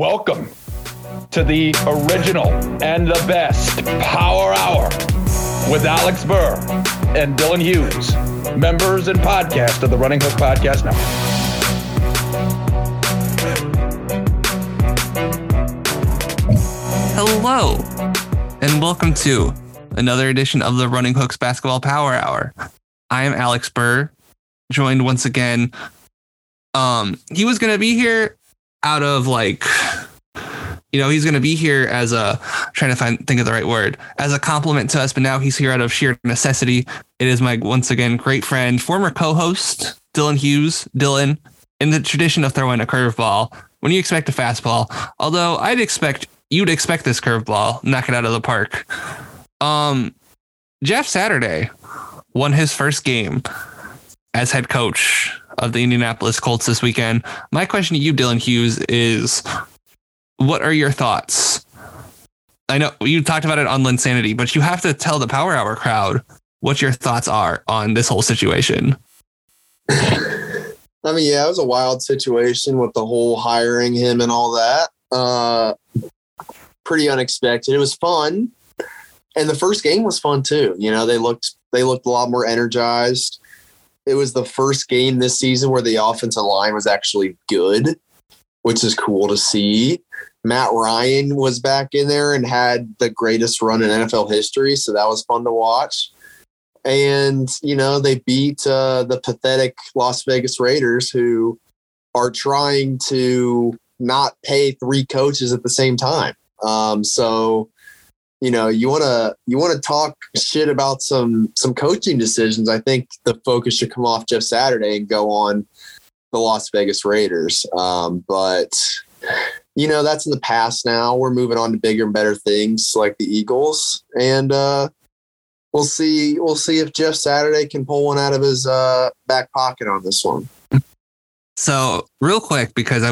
Welcome to the original and the best Power Hour with Alex Burr and Dylan Hughes, members and podcast of the Running Hook Podcast Network. Hello, and welcome to another edition of the Running Hooks Basketball Power Hour. I am Alex Burr, joined once again. He was going to be here out of he's going to be here as a compliment to us, but now he's here out of sheer necessity. It is my, once again, great friend, former co-host, Dylan Hughes. Dylan, in the tradition of throwing a curveball, when you expect a fastball, although you'd expect this curveball, knock it out of the park. Jeff Saturday won his first game as head coach of the Indianapolis Colts this weekend. My question to you, Dylan Hughes, is what are your thoughts? I know you talked about it on Linsanity, but you have to tell the Power Hour crowd what your thoughts are on this whole situation. I mean, yeah, it was a wild situation with the whole hiring him and all that. Pretty unexpected. It was fun, and the first game was fun too. You know, they looked a lot more energized. It was the first game this season where the offensive line was actually good, which is cool to see. Matt Ryan was back in there and had the greatest run in NFL history, so that was fun to watch. And you know, they beat the pathetic Las Vegas Raiders, who are trying to not pay three coaches at the same time. So, you know, you want to talk shit about some coaching decisions. I think the focus should come off Jeff Saturday and go on the Las Vegas Raiders. But you know, that's in the past. Now we're moving on to bigger and better things like the Eagles. And, we'll see if Jeff Saturday can pull one out of his, back pocket on this one. So real quick, because I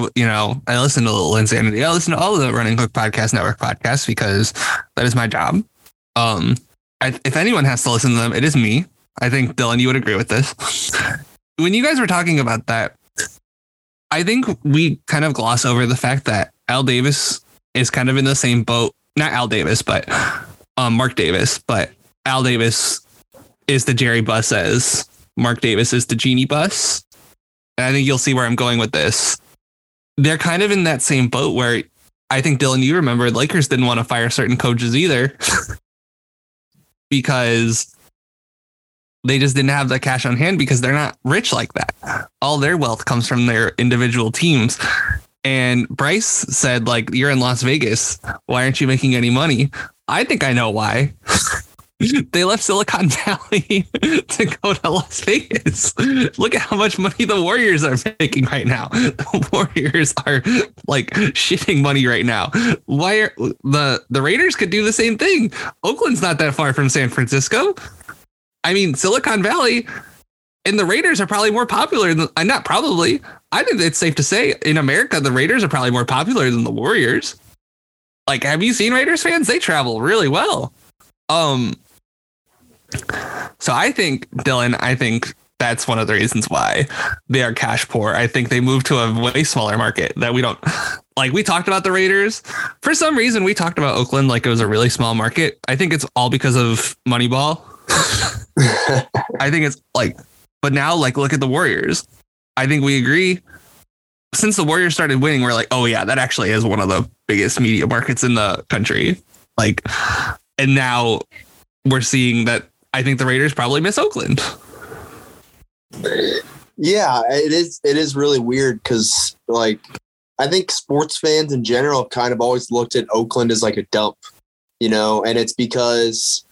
listen to Little Insanity. I listen to all of the Running Hook Podcast Network podcasts because that is my job. If anyone has to listen to them, it is me. I think, Dylan, you would agree with this. When you guys were talking about that, I think we kind of gloss over the fact that Al Davis is kind of in the same boat. Not Al Davis, but Mark Davis. But Al Davis is the Jerry bus as Mark Davis is the Genie bus. And I think you'll see where I'm going with this. They're kind of in that same boat where I think, Dylan, you remember Lakers didn't want to fire certain coaches either because they just didn't have the cash on hand because they're not rich like that. All their wealth comes from their individual teams. And Bryce said, like, you're in Las Vegas. Why aren't you making any money? I think I know why. They left Silicon Valley to go to Las Vegas. Look at how much money the Warriors are making right now. The Warriors are like shitting money right now. Why are the Raiders could do the same thing? Oakland's not that far from San Francisco. I mean, Silicon Valley and the Raiders are probably more popular than, not probably. I think it's safe to say in America, the Raiders are probably more popular than the Warriors. Like, have you seen Raiders fans? They travel really well. So I think, Dylan, that's one of the reasons why they are cash poor. I think they moved to a way smaller market that we don't like. We talked about the Raiders for some reason. We talked about Oakland like it was a really small market. I think it's all because of Moneyball. I think it's but now look at the Warriors. I think we agree. Since the Warriors started winning, we're like, oh yeah, that actually is one of the biggest media markets in the country. And now we're seeing that I think the Raiders probably miss Oakland. Yeah, it is really weird because, I think sports fans in general have kind of always looked at Oakland as a dump, and it's because,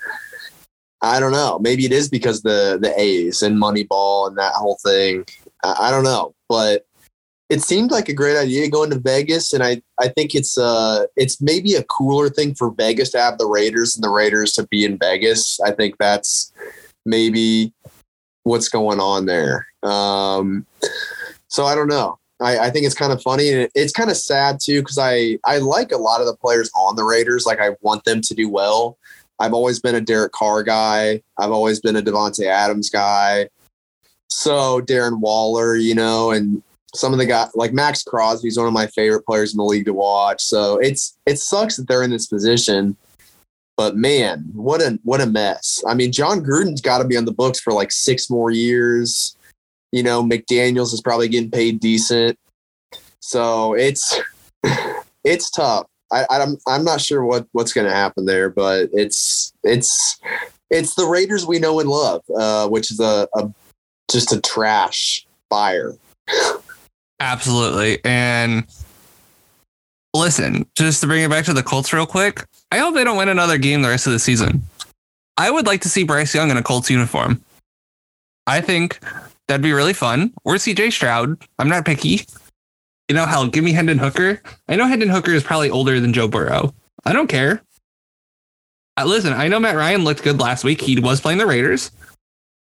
I don't know, maybe it is because the A's and Moneyball and that whole thing. I don't know, but it seemed like a great idea to go into Vegas, and I think it's maybe a cooler thing for Vegas to have the Raiders and the Raiders to be in Vegas. I think that's maybe what's going on there. So I don't know. I think it's kind of funny, and it's kind of sad too because I like a lot of the players on the Raiders. Like, I want them to do well. I've always been a Derek Carr guy. I've always been a Devontae Adams guy. So Darren Waller, and some of the guys like Max Crosby's one of my favorite players in the league to watch. So it sucks that they're in this position, but man, what a mess. I mean, John Gruden's got to be on the books for like 6 more years. You know, McDaniels is probably getting paid decent. So it's tough. I'm not sure what's going to happen there, but it's the Raiders we know and love, which is just a trash fire. Absolutely. And listen, just to bring it back to the Colts real quick, I hope they don't win another game the rest of the season. I would like to see Bryce Young in a Colts uniform. I think that'd be really fun. Or CJ Stroud. I'm not picky. You know, hell, give me Hendon Hooker. I know Hendon Hooker is probably older than Joe Burrow. I don't care. Listen, I know Matt Ryan looked good last week. He was playing the Raiders.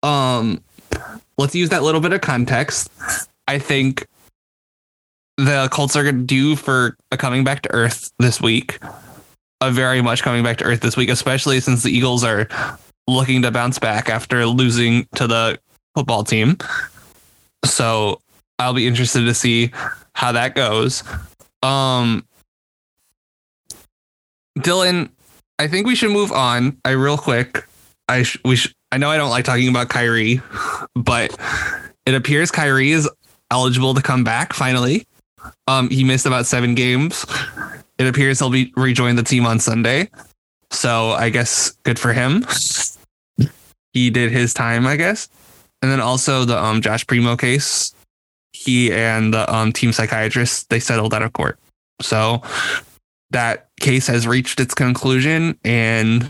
Let's use that little bit of context. I think the Colts are due for a coming back to earth this week. A very much coming back to earth this week, especially since the Eagles are looking to bounce back after losing to the football team. So I'll be interested to see how that goes. Dylan, I think we should move on. I know I don't like talking about Kyrie, but it appears Kyrie is eligible to come back finally. He missed about 7 games. It appears he'll be rejoin the team on Sunday. So I guess good for him. He did his time, I guess. And then also the Josh Primo case. He and the team psychiatrist, they settled out of court. So that case has reached its conclusion. And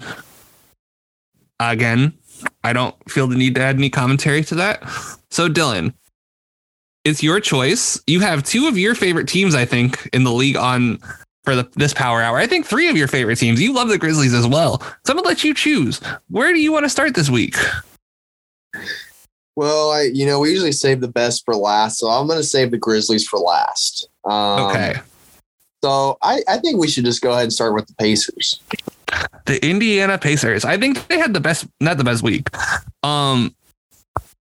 again, I don't feel the need to add any commentary to that. So Dylan, it's your choice. You have 2 of your favorite teams, I think, in the league on for this power hour. I think 3 of your favorite teams. You love the Grizzlies as well. So I'm going to let you choose. Where do you want to start this week? Well, we usually save the best for last, so I'm going to save the Grizzlies for last. Okay. So I think we should just go ahead and start with the Pacers. The Indiana Pacers. I think they had not the best week.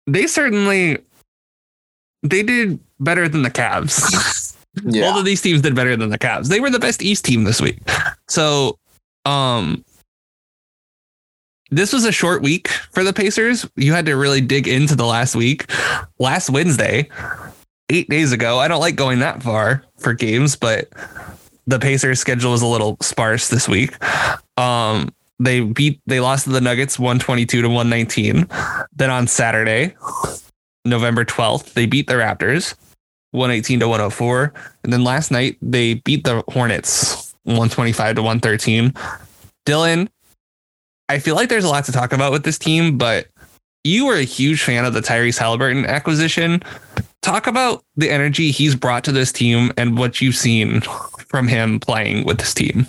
They did better than the Cavs. Yeah. Both of these teams did better than the Cavs. They were the best East team this week. So, this was a short week for the Pacers. You had to really dig into the last week. Last Wednesday, 8 days ago, I don't like going that far for games, but the Pacers' schedule was a little sparse this week. They lost to the Nuggets 122-119. Then on Saturday, November 12th, they beat the Raptors 118-104. And then last night, they beat the Hornets 125-113. Dylan, I feel like there's a lot to talk about with this team, but you were a huge fan of the Tyrese Haliburton acquisition. Talk about the energy he's brought to this team and what you've seen from him playing with this team.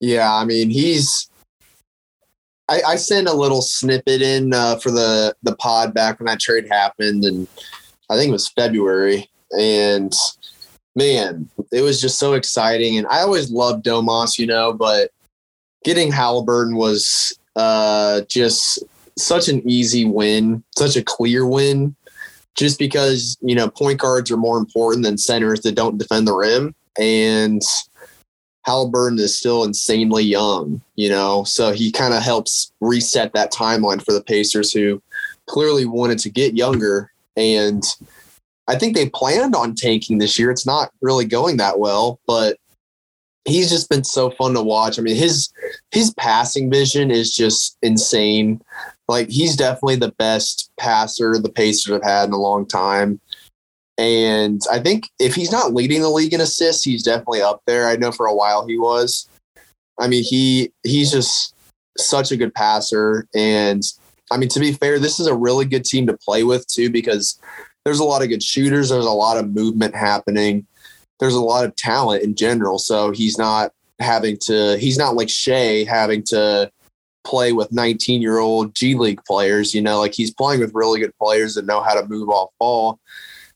Yeah, I mean, I sent a little snippet in for the pod back when that trade happened, and I think it was February. And man, it was just so exciting. And I always loved Domas, but getting Haliburton was just such an easy win, such a clear win, just because, point guards are more important than centers that don't defend the rim. And Haliburton is still insanely young, so he kind of helps reset that timeline for the Pacers, who clearly wanted to get younger. And I think they planned on tanking this year. It's not really going that well, but he's just been so fun to watch. I mean, his passing vision is just insane. Like, he's definitely the best passer the Pacers have had in a long time. And I think if he's not leading the league in assists, he's definitely up there. I know for a while he was. I mean, he's just such a good passer. And I mean, to be fair, this is a really good team to play with too, because there's a lot of good shooters. There's a lot of movement happening. There's a lot of talent in general. So he's not like Shea having to play with 19-year-old G League players, like he's playing with really good players that know how to move off ball.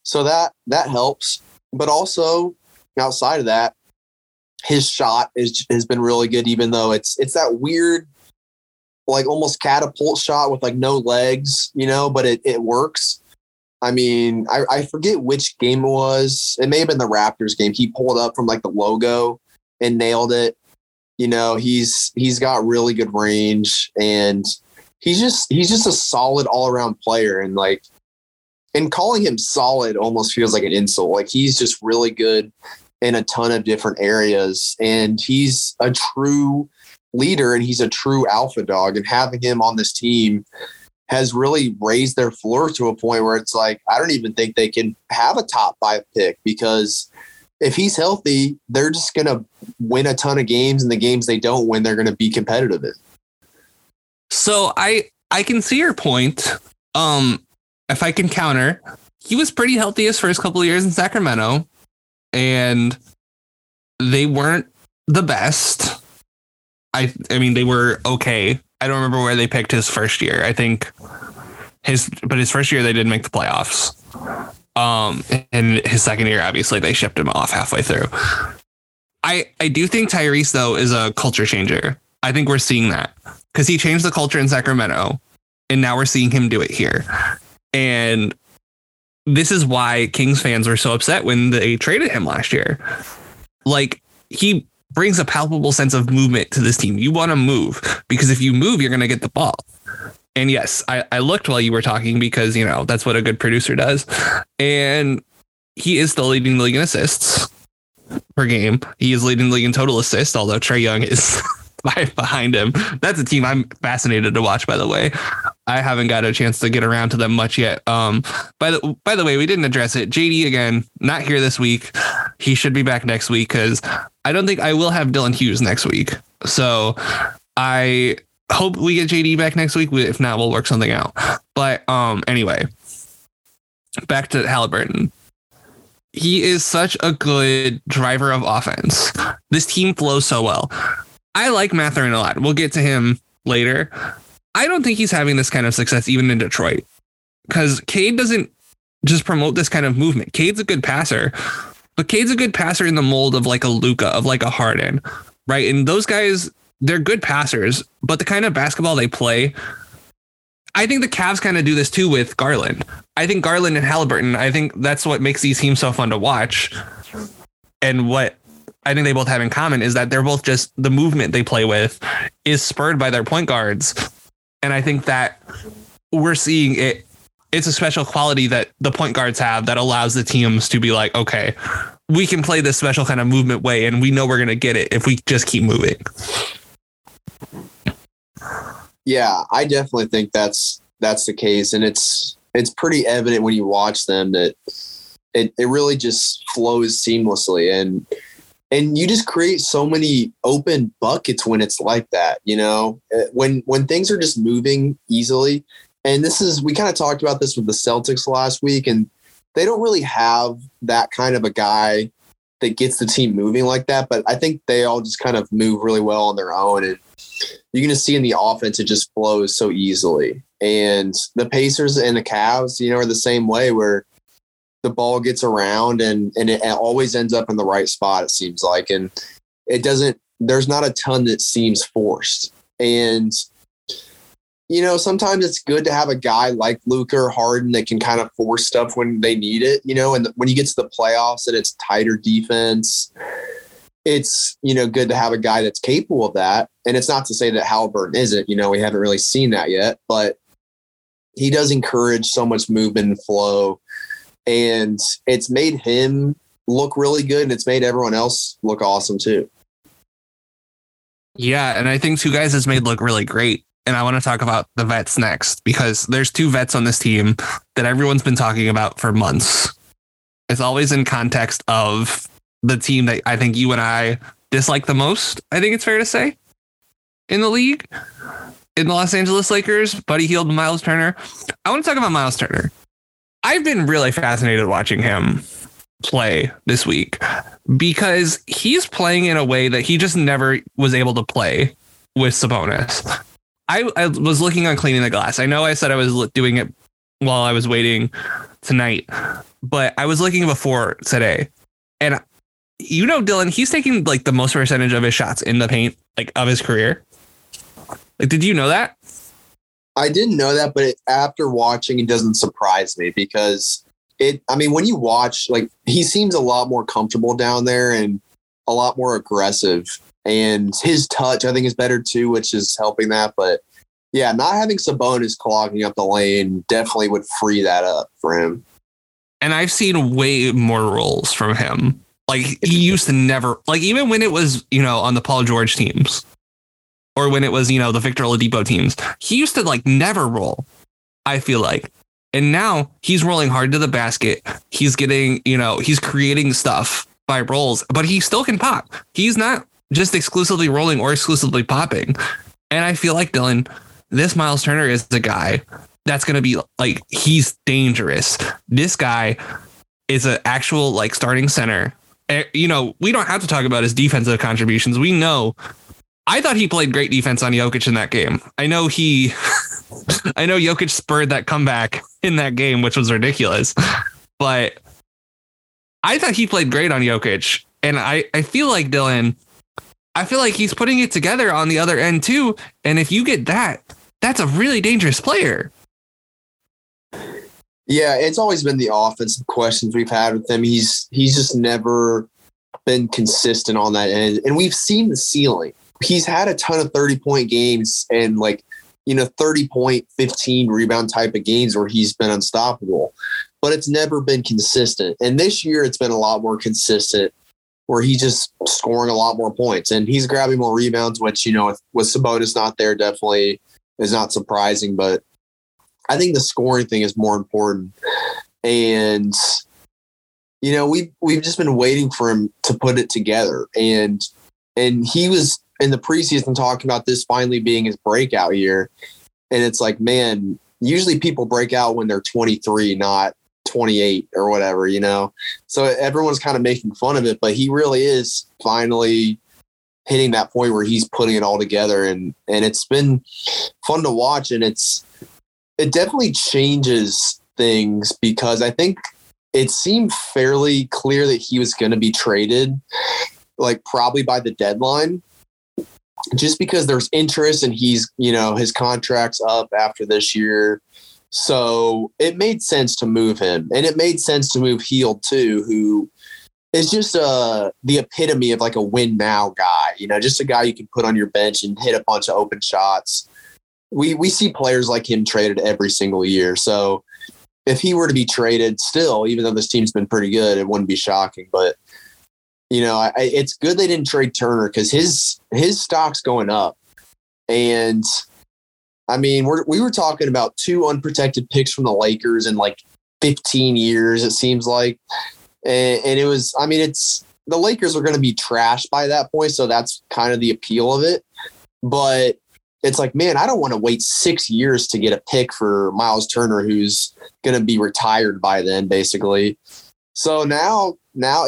So that helps. But also outside of that, his shot has been really good, even though it's that weird, like almost catapult shot with like no legs, but it works. I mean, I forget which game it was. It may have been the Raptors game. He pulled up from like the logo and nailed it. You know, he's got really good range, and he's just a solid all around player. And like, and calling him solid almost feels like an insult. Like, he's just really good in a ton of different areas, and he's a true leader, and he's a true alpha dog. And having him on this team has really raised their floor to a point where it's like, I don't even think they can have a top 5 pick, because if he's healthy, they're just going to win a ton of games, and the games they don't win, they're going to be competitive in. So I can see your point. If I can counter, he was pretty healthy his first couple of years in Sacramento, and they weren't the best. I mean, they were okay. I don't remember where they picked his first year. I think his first year they did make the playoffs. And his second year, obviously, they shipped him off halfway through. I do think Tyrese, though, is a culture changer. I think we're seeing that, because he changed the culture in Sacramento, and now we're seeing him do it here. And this is why Kings fans were so upset when they traded him last year. Like, he brings a palpable sense of movement to this team. You want to move, because if you move, you're going to get the ball. And yes, I looked while you were talking, because, you know, that's what a good producer does. And he is still leading the league in assists per game. He is leading the league in total assists, although Trae Young is behind him. That's a team I'm fascinated to watch, by the way. I haven't got a chance to get around to them much yet. By the way, we didn't address it. JD, again, not here this week. He should be back next week, because I don't think I will have Dylan Hughes next week. So I hope we get JD back next week. If not, we'll work something out. But anyway, back to Haliburton. He is such a good driver of offense. This team flows so well. I like Mathurin a lot. We'll get to him later. I don't think he's having this kind of success even in Detroit, because Cade doesn't just promote this kind of movement. Cade's a good passer, but Cade's a good passer in the mold of like a Luka, of like a Harden, right? And those guys, they're good passers, but the kind of basketball they play, I think the Cavs kind of do this too with Garland. I think Garland and Haliburton, I think that's what makes these teams so fun to watch. And what I think they both have in common is that they're both just, the movement they play with is spurred by their point guards. And I think that we're seeing it. It's a special quality that the point guards have that allows the teams to be like, okay, we can play this special kind of movement way, and we know we're going to get it if we just keep moving. Yeah, I definitely think that's the case. And it's pretty evident when you watch them that it really just flows seamlessly. And you just create so many open buckets when it's like that, you know, when things are just moving easily. And this is, we kind of talked about this with the Celtics last week, and they don't really have that kind of a guy that gets the team moving like that. But I think they all just kind of move really well on their own. And you're going to see in the offense, it just flows so easily. And the Pacers and the Cavs, you know, are the same way, where the ball gets around and it always ends up in the right spot, it seems like. And it doesn't, there's not a ton that seems forced. And, you know, sometimes it's good to have a guy like Luka or Harden that can kind of force stuff when they need it, you know. And when you get to the playoffs and it's tighter defense, it's, you know, good to have a guy that's capable of that. And it's not to say that Haliburton isn't, you know, we haven't really seen that yet, but he does encourage so much movement and flow. And it's made him look really good, and it's made everyone else look awesome too. Yeah, and I think two guys has made look really great. And I want to talk about the vets next, because there's two vets on this team that everyone's been talking about for months. It's always in context of the team that I think you and I dislike the most, I think it's fair to say, in the league. In the Los Angeles Lakers, Buddy Hield and Miles Turner. I want to talk about Miles Turner. I've been really fascinated watching him play this week, because he's playing in a way that he just never was able to play with Sabonis. I was looking on Cleaning the Glass. I know I said I was doing it while I was waiting tonight, but I was looking before today. And, you know, Dylan, he's taking like the most percentage of his shots in the paint, like, of his career. Like, did you know that? I didn't know that, but after watching, it doesn't surprise me because when you watch, like, he seems a lot more comfortable down there and a lot more aggressive, and his touch, I think, is better too, which is helping that. But yeah, not having Sabonis clogging up the lane definitely would free that up for him. And I've seen way more roles from him. Like, he used to never, like, even when it was, you know, on the Paul George teams, or when it was, you know, the Victor Oladipo teams, he used to, like, never roll, I feel like. And now he's rolling hard to the basket. He's getting, you know, he's creating stuff by rolls, but he still can pop. He's not just exclusively rolling or exclusively popping. And I feel like, Dylan, this Miles Turner is the guy that's going to be, like, he's dangerous. This guy is an actual, like, starting center. And, you know, we don't have to talk about his defensive contributions. We know. I thought he played great defense on Jokic in that game. I know Jokic spurred that comeback in that game, which was ridiculous, but I thought he played great on Jokic. And I feel like, Dylan, I feel like he's putting it together on the other end too. And if you get that, that's a really dangerous player. Yeah. It's always been the offensive questions we've had with him. He's just never been consistent on that end. And we've seen the ceiling. He's had a ton of 30-point games and, like, you know, 30-point, 15-rebound type of games where he's been unstoppable. But it's never been consistent. And this year it's been a lot more consistent where he's just scoring a lot more points. And he's grabbing more rebounds, which, you know, with Sabonis not there, definitely is not surprising. But I think the scoring thing is more important. And, you know, we've just been waiting for him to put it together. And he was – in the preseason talking about this finally being his breakout year. And it's like, man, usually people break out when they're 23, not 28 or whatever, you know? So everyone's kind of making fun of it, but he really is finally hitting that point where he's putting it all together. And it's been fun to watch. And it definitely changes things because I think it seemed fairly clear that he was going to be traded, like, probably by the deadline, just because there's interest and he's, you know, his contract's up after this year. So it made sense to move him, and it made sense to move Hield too, who is just the epitome of, like, a win now guy, you know, just a guy you can put on your bench and hit a bunch of open shots. We see players like him traded every single year. So if he were to be traded still, even though this team's been pretty good, it wouldn't be shocking, but you know, it's good they didn't trade Turner because his stock's going up. And, I mean, we were talking about 2 unprotected picks from the Lakers in, like, 15 years, it seems like. And it was – I mean, it's – the Lakers are going to be trashed by that point, so that's kind of the appeal of it. But it's like, man, I don't want to wait 6 years to get a pick for Miles Turner, who's going to be retired by then, basically. So now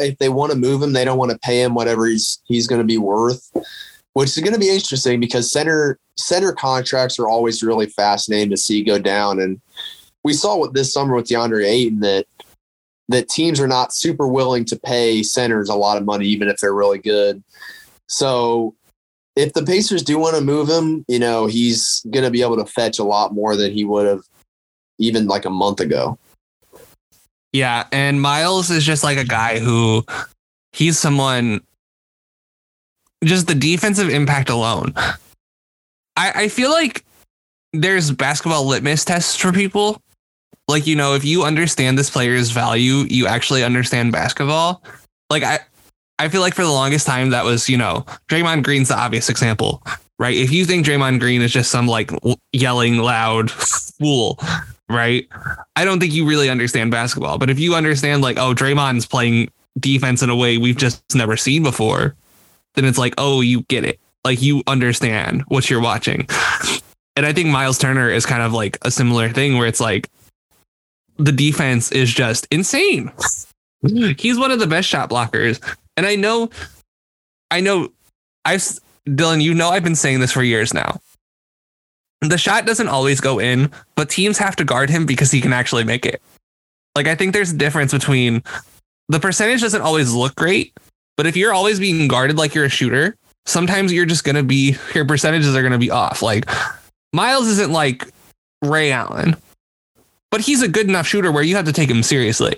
if they want to move him, they don't want to pay him whatever he's going to be worth, which is going to be interesting because center contracts are always really fascinating to see go down. And we saw what this summer with DeAndre Ayton that teams are not super willing to pay centers a lot of money, even if they're really good. So if the Pacers do want to move him, you know, he's going to be able to fetch a lot more than he would have even, like, a month ago. Yeah, and Miles is just like a guy who he's someone, just the defensive impact alone. I feel like there's basketball litmus tests for people. Like, you know, if you understand this player's value, you actually understand basketball. Like, I feel like for the longest time that was, you know, Draymond Green's the obvious example, right? If you think Draymond Green is just some, like, yelling loud fool, right? I don't think you really understand basketball. But if you understand, like, oh, Draymond's playing defense in a way we've just never seen before, then it's like, oh, you get it. Like, you understand what you're watching. And I think Miles Turner is kind of like a similar thing where it's like the defense is just insane. He's one of the best shot blockers. And I know Dylan, you know, I've been saying this for years now. The shot doesn't always go in, but teams have to guard him because he can actually make it. Like, I think there's a difference between the percentage doesn't always look great, but if you're always being guarded like you're a shooter, sometimes your percentages are going to be off. Like, Miles isn't like Ray Allen. But he's a good enough shooter where you have to take him seriously.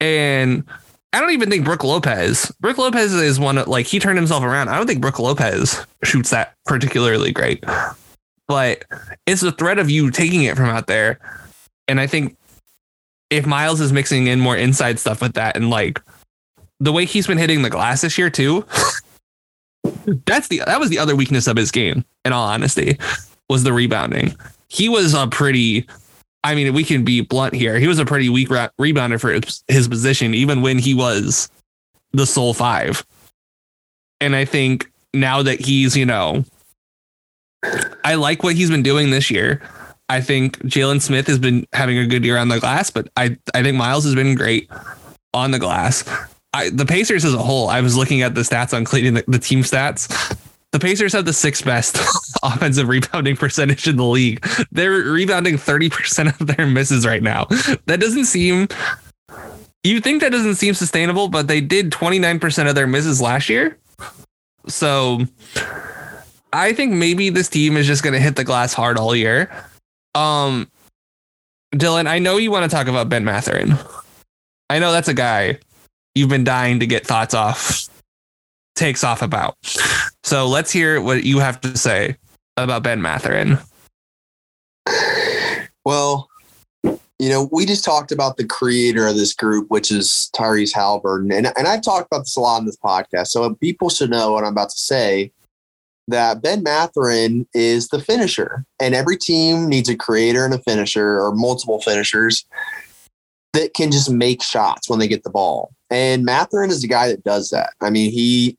And I don't even think Brook Lopez is one that, like, he turned himself around. I don't think Brook Lopez shoots that particularly great. But it's the threat of you taking it from out there. And I think if Miles is mixing in more inside stuff with that, and like the way he's been hitting the glass this year too, that was the other weakness of his game, in all honesty, was the rebounding. He was a pretty, I mean, we can be blunt here. He was a pretty weak rebounder for his position, even when he was the sole five. And I think now that he's, you know, I like what he's been doing this year. I think Jalen Smith has been having a good year on the glass, but I think Miles has been great on the glass. The Pacers as a whole, I was looking at the stats on Cleveland, the team stats. The Pacers have the sixth best offensive rebounding percentage in the league. They're rebounding 30% of their misses right now. That doesn't seem... You'd think that doesn't seem sustainable, but they did 29% of their misses last year. So I think maybe this team is just going to hit the glass hard all year. Dylan, I know you want to talk about Ben Mathurin. I know that's a guy you've been dying to get takes off about. So let's hear what you have to say about Ben Mathurin. Well, you know, we just talked about the creator of this group, which is Tyrese Haliburton. And I've talked about this a lot in this podcast. So people should know what I'm about to say, that Ben Mathurin is the finisher, and every team needs a creator and a finisher, or multiple finishers that can just make shots when they get the ball. And Mathurin is the guy that does that. I mean, he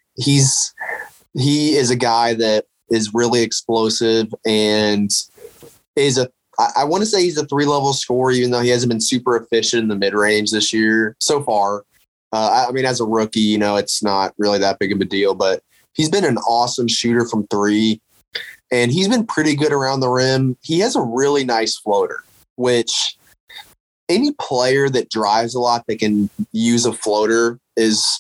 is a guy that is really explosive and is I want to say he's a three-level scorer, even though he hasn't been super efficient in the mid-range this year so far. I mean, as a rookie, you know, it's not really that big of a deal, but he's been an awesome shooter from three, and he's been pretty good around the rim. He has a really nice floater, which any player that drives a lot that can use a floater it's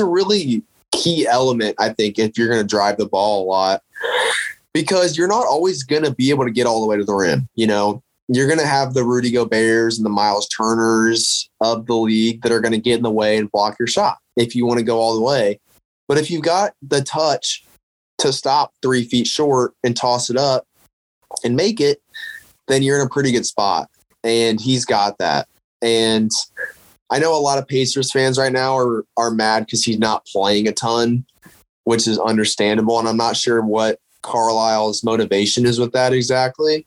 a really key element, I think, if you're going to drive the ball a lot, because you're not always going to be able to get all the way to the rim. You know, you're going to have the Rudy Gobert's and the Miles Turner's of the league that are going to get in the way and block your shot if you want to go all the way. But if you've got the touch to stop 3 feet short and toss it up and make it, then you're in a pretty good spot. And he's got that. And I know a lot of Pacers fans right now are mad because he's not playing a ton, which is understandable. And I'm not sure what Carlisle's motivation is with that exactly.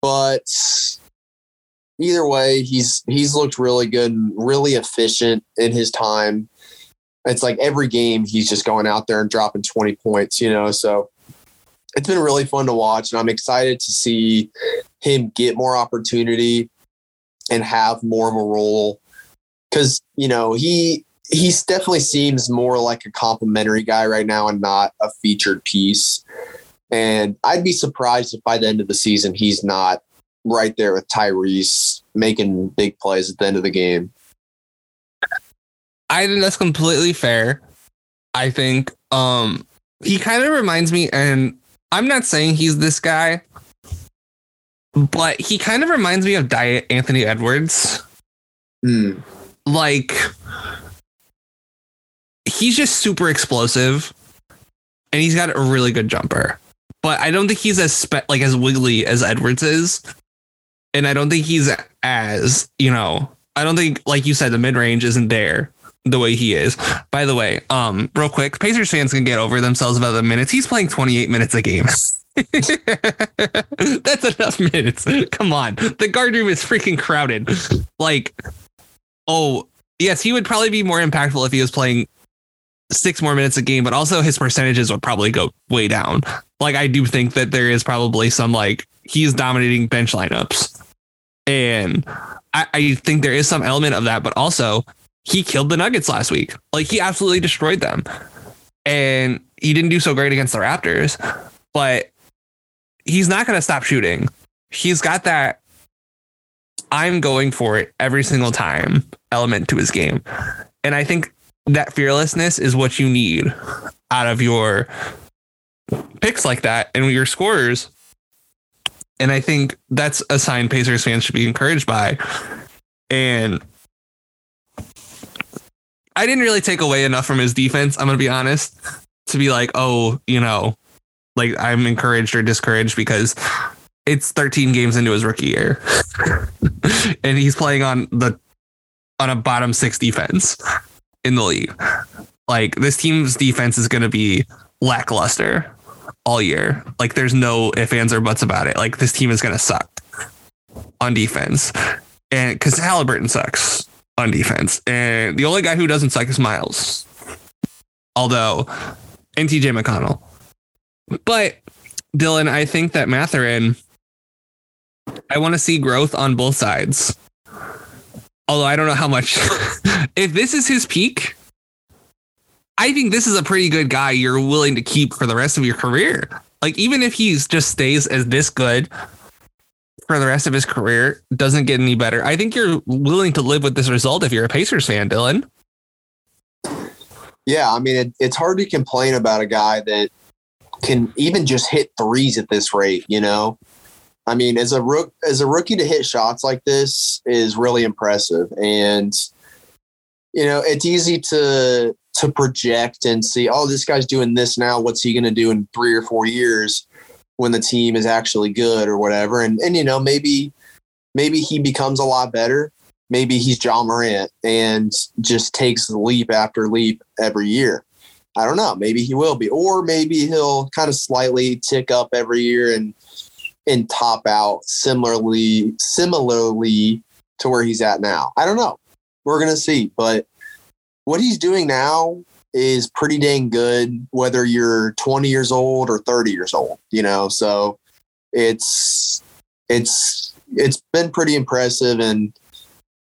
But either way, he's looked really good and really efficient in his time. It's like every game he's just going out there and dropping 20 points, you know, so it's been really fun to watch. And I'm excited to see him get more opportunity and have more of a role, because, you know, he definitely seems more like a complimentary guy right now and not a featured piece. And I'd be surprised if by the end of the season, he's not right there with Tyrese making big plays at the end of the game. I think that's completely fair. I think he kind of reminds me, and I'm not saying he's this guy, but he kind of reminds me of Diet Anthony Edwards. Mm. Like, he's just super explosive, and he's got a really good jumper. But I don't think he's as wiggly as Edwards is, and I don't think he's as, you know, I don't think, like you said, the mid range isn't there the way he is. By the way, real quick, Pacers fans can get over themselves about the minutes. He's playing 28 minutes a game. That's enough minutes. Come on. The guard room is freaking crowded. Like, oh, yes, he would probably be more impactful if he was playing 6 more minutes a game, but also his percentages would probably go way down. Like, I do think that there is probably some, like, he's dominating bench lineups. And I think there is some element of that, but also he killed the Nuggets last week. Like, he absolutely destroyed them. And he didn't do so great against the Raptors, but he's not going to stop shooting. He's got that "I'm going for it every single time" element to his game. And I think that fearlessness is what you need out of your picks like that and your scorers. And I think that's a sign Pacers fans should be encouraged by. And I didn't really take away enough from his defense, I'm going to be honest, to be like, oh, you know, like I'm encouraged or discouraged, because it's 13 games into his rookie year and he's playing on a bottom six defense in the league. Like, this team's defense is going to be lackluster all year. Like, there's no ifs, ands, or buts about it. Like, this team is going to suck on defense, and because Haliburton sucks on defense, and the only guy who doesn't suck is Miles, although, and TJ McConnell. But Dylan, I think that Mathurin, I want to see growth on both sides. Although I don't know how much. If this is his peak, I think this is a pretty good guy you're willing to keep for the rest of your career. Like, even if he just stays as this good for the rest of his career, doesn't get any better, I think you're willing to live with this result if you're a Pacers fan, Dylan. Yeah, I mean, it's hard to complain about a guy that can even just hit threes at this rate, you know? I mean, as a rookie to hit shots like this is really impressive. And, you know, it's easy to project and see, oh, this guy's doing this now, what's he going to do in 3 or 4 years when the team is actually good or whatever. And you know, maybe he becomes a lot better. Maybe he's Ja Morant and just takes leap after leap every year. I don't know. Maybe he will be, or maybe he'll kind of slightly tick up every year and top out similarly to where he's at now. I don't know. We're going to see, but what he's doing now is pretty dang good, whether you're 20 years old or 30 years old, you know? So it's been pretty impressive. And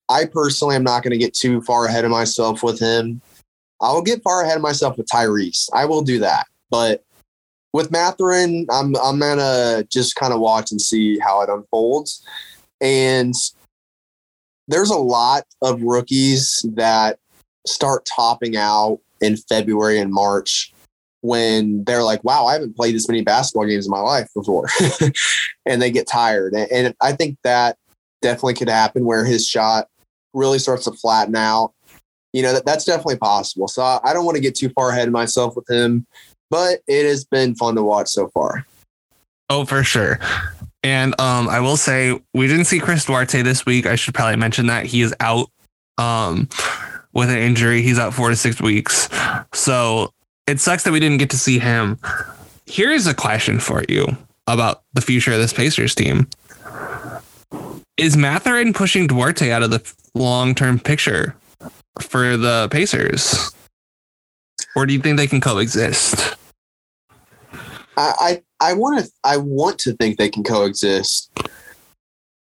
I personally am not going to get too far ahead of myself with him. I'll get far ahead of myself with Tyrese. I will do that. But with Mathurin, I'm going to just kind of watch and see how it unfolds. And there's a lot of rookies that start topping out in February and March when they're like, wow, I haven't played this many basketball games in my life before. And they get tired. And I think that definitely could happen, where his shot really starts to flatten out. You know, that's definitely possible. So I don't want to get too far ahead of myself with him, but it has been fun to watch so far. Oh, for sure. And I will say, we didn't see Chris Duarte this week. I should probably mention that he is out with an injury. He's out 4 to 6 weeks. So it sucks that we didn't get to see him. Here is a question for you about the future of this Pacers team. Is Mathurin pushing Duarte out of the long-term picture for the Pacers? Or do you think they can coexist? I want to think they can coexist.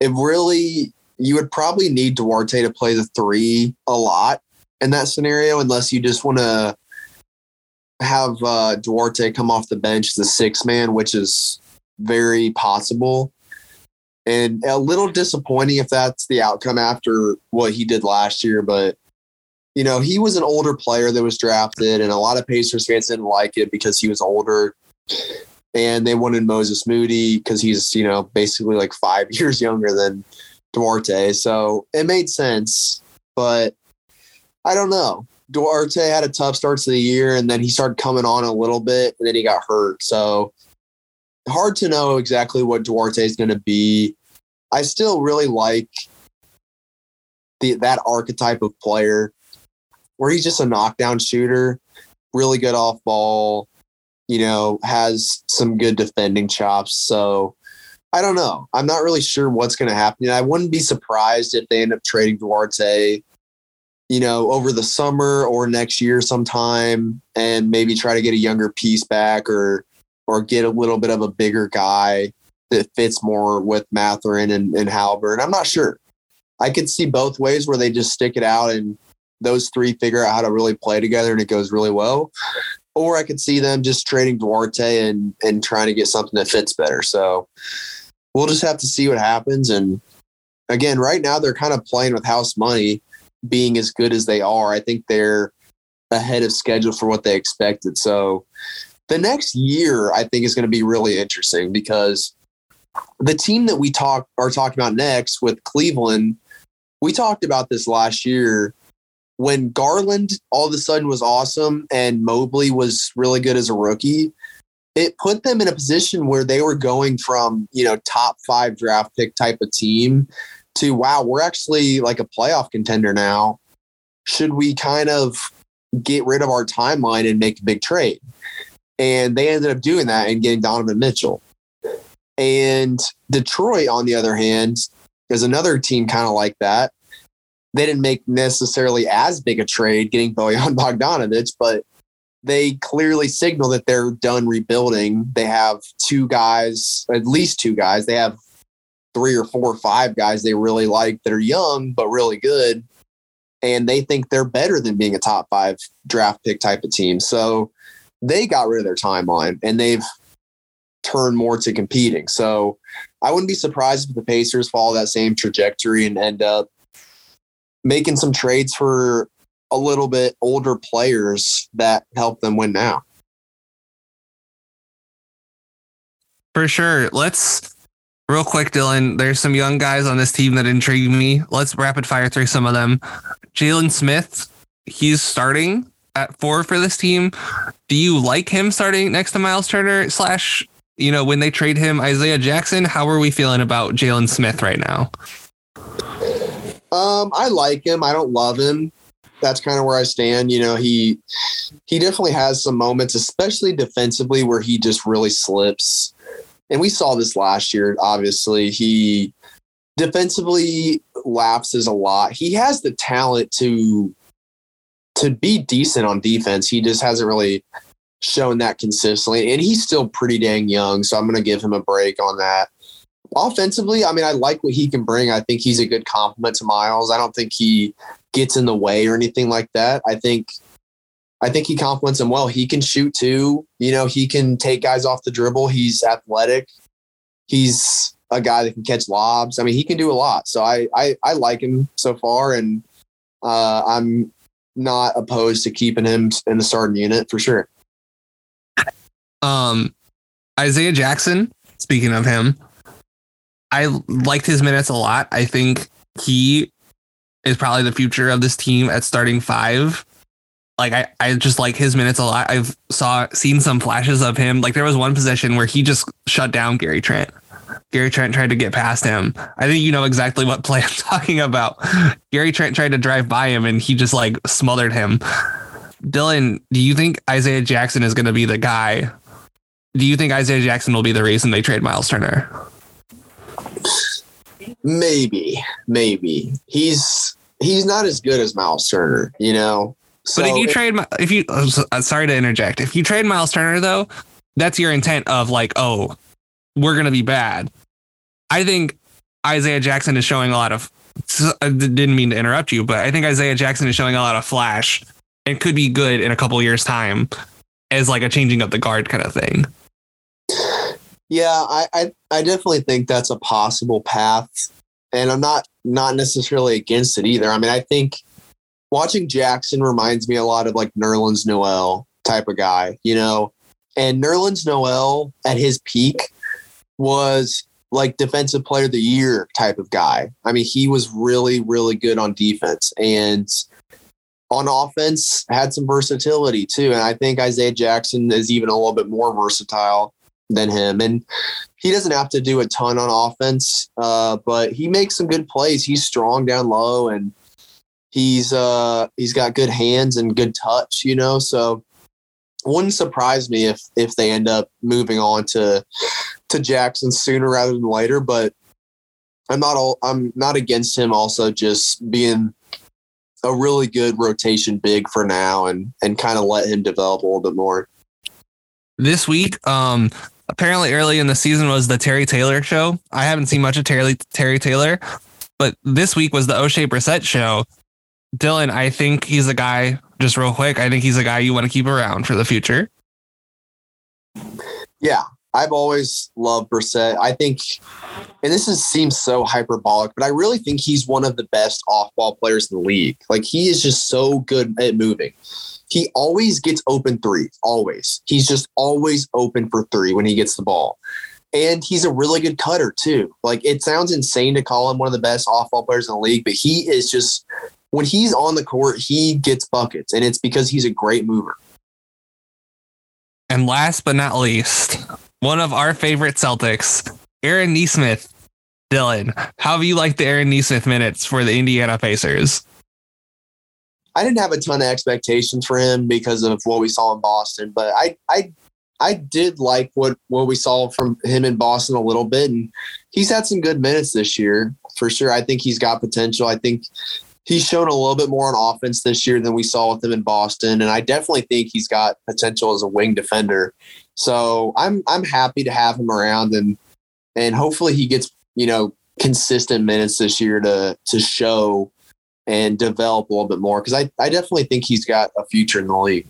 It really, you would probably need Duarte to play the three a lot in that scenario, unless you just want to have Duarte come off the bench as a six man, which is very possible. And a little disappointing if that's the outcome after what he did last year. But, you know, he was an older player that was drafted, and a lot of Pacers fans didn't like it because he was older. And they wanted Moses Moody because he's, you know, basically like 5 years younger than Duarte. So it made sense, but I don't know. Duarte had a tough start to the year, and then he started coming on a little bit, and then he got hurt. So hard to know exactly what Duarte is going to be. I still really like that archetype of player where he's just a knockdown shooter, really good off ball, you know, has some good defending chops. So I don't know. I'm not really sure what's going to happen. I wouldn't be surprised if they end up trading Duarte, you know, over the summer or next year sometime, and maybe try to get a younger piece back or get a little bit of a bigger guy that fits more with Mathurin and Haliburton. I'm not sure. I could see both ways where they just stick it out and those three figure out how to really play together and it goes really well. Or I could see them just trading Duarte and trying to get something that fits better. So we'll just have to see what happens. And again, right now they're kind of playing with house money, being as good as they are. I think they're ahead of schedule for what they expected. So the next year I think is going to be really interesting, because the team that we are talking about next with Cleveland, we talked about this last year when Garland all of a sudden was awesome and Mobley was really good as a rookie. It put them in a position where they were going from, you know, top 5 draft pick type of team to, wow, we're actually like a playoff contender now. Should we kind of get rid of our timeline and make a big trade? And they ended up doing that and getting Donovan Mitchell. And Detroit, on the other hand, is another team kind of like that. They didn't make necessarily as big a trade getting Bojan Bogdanović, but they clearly signal that they're done rebuilding. They have at least two guys. They have 3 or 4 or 5 guys they really like that are young, but really good. And they think they're better than being a top 5 draft pick type of team. So they got rid of their timeline and they've turned more to competing. So I wouldn't be surprised if the Pacers follow that same trajectory and end up making some trades for a little bit older players that help them win now. For sure. Let's real quick, Dylan, there's some young guys on this team that intrigue me. Let's rapid fire through some of them. Jalen Smith, he's starting at 4 for this team. Do you like him starting next to Miles Turner / you know, when they trade him, Isaiah Jackson? How are we feeling about Jalen Smith right now? I like him. I don't love him. That's kind of where I stand. You know, he definitely has some moments, especially defensively, where he just really slips. And we saw this last year, obviously. He defensively lapses a lot. He has the talent to be decent on defense. He just hasn't really shown that consistently. And he's still pretty dang young, so I'm going to give him a break on that. Offensively, I mean, I like what he can bring. I think he's a good complement to Miles. I don't think he gets in the way or anything like that. I think he complements him well. He can shoot too. You know, he can take guys off the dribble. He's athletic. He's a guy that can catch lobs. I mean, he can do a lot. So I like him so far, and I'm not opposed to keeping him in the starting unit for sure. Isaiah Jackson, speaking of him, I liked his minutes a lot. I think he is probably the future of this team at starting 5. Like I just like his minutes a lot. I've seen some flashes of him. Like there was one possession where he just shut down Gary Trent. Gary Trent tried to get past him. I think you know exactly what play I'm talking about. Gary Trent tried to drive by him and he just like smothered him. Dylan, do you think Isaiah Jackson is going to be the guy? Do you think Isaiah Jackson will be the reason they trade Miles Turner? Maybe. He's not as good as Miles Turner, you know. So but if you trade Miles Turner though, that's your intent of like, oh, we're going to be bad. I think Isaiah Jackson is showing a lot of, I didn't mean to interrupt you, but I think Isaiah Jackson is showing a lot of flash and could be good in a couple years' time as like a changing of the guard kind of thing. Yeah, I definitely think that's a possible path, and I'm not necessarily against it either. I mean, I think watching Jackson reminds me a lot of like Nerlens Noel type of guy, you know, and Nerlens Noel at his peak was like defensive player of the year type of guy. I mean, he was really, really good on defense and on offense had some versatility too. And I think Isaiah Jackson is even a little bit more versatile than him. And he doesn't have to do a ton on offense, but he makes some good plays. He's strong down low and he's got good hands and good touch, you know, so it wouldn't surprise me if they end up moving on to Jackson sooner rather than later, but I'm not against him also just being a really good rotation big for now and kind of let him develop a little bit more. This week, apparently early in the season was the Terry Taylor show. I haven't seen much of Terry Taylor, but this week was the O'Shea Brissett show. Dylan, I think he's a guy, just real quick, I think he's a guy you want to keep around for the future. Yeah, I've always loved Brissett. I think, and seems so hyperbolic, but I really think he's one of the best off-ball players in the league. Like, he is just so good at moving. He always gets open threes, always. He's just always open for three when he gets the ball. And he's a really good cutter too. Like, it sounds insane to call him one of the best off-ball players in the league, but he is just, when he's on the court, he gets buckets, and it's because he's a great mover. And last but not least, one of our favorite Celtics, Aaron Nesmith. Dylan, how have you liked the Aaron Nesmith minutes for the Indiana Pacers? I didn't have a ton of expectations for him because of what we saw in Boston, but I did like what we saw from him in Boston a little bit, and he's had some good minutes this year for sure. I think he's got potential. I think he's shown a little bit more on offense this year than we saw with him in Boston, and I definitely think he's got potential as a wing defender. So I'm happy to have him around, and hopefully he gets, you know, consistent minutes this year to show and develop a little bit more, because I definitely think he's got a future in the league.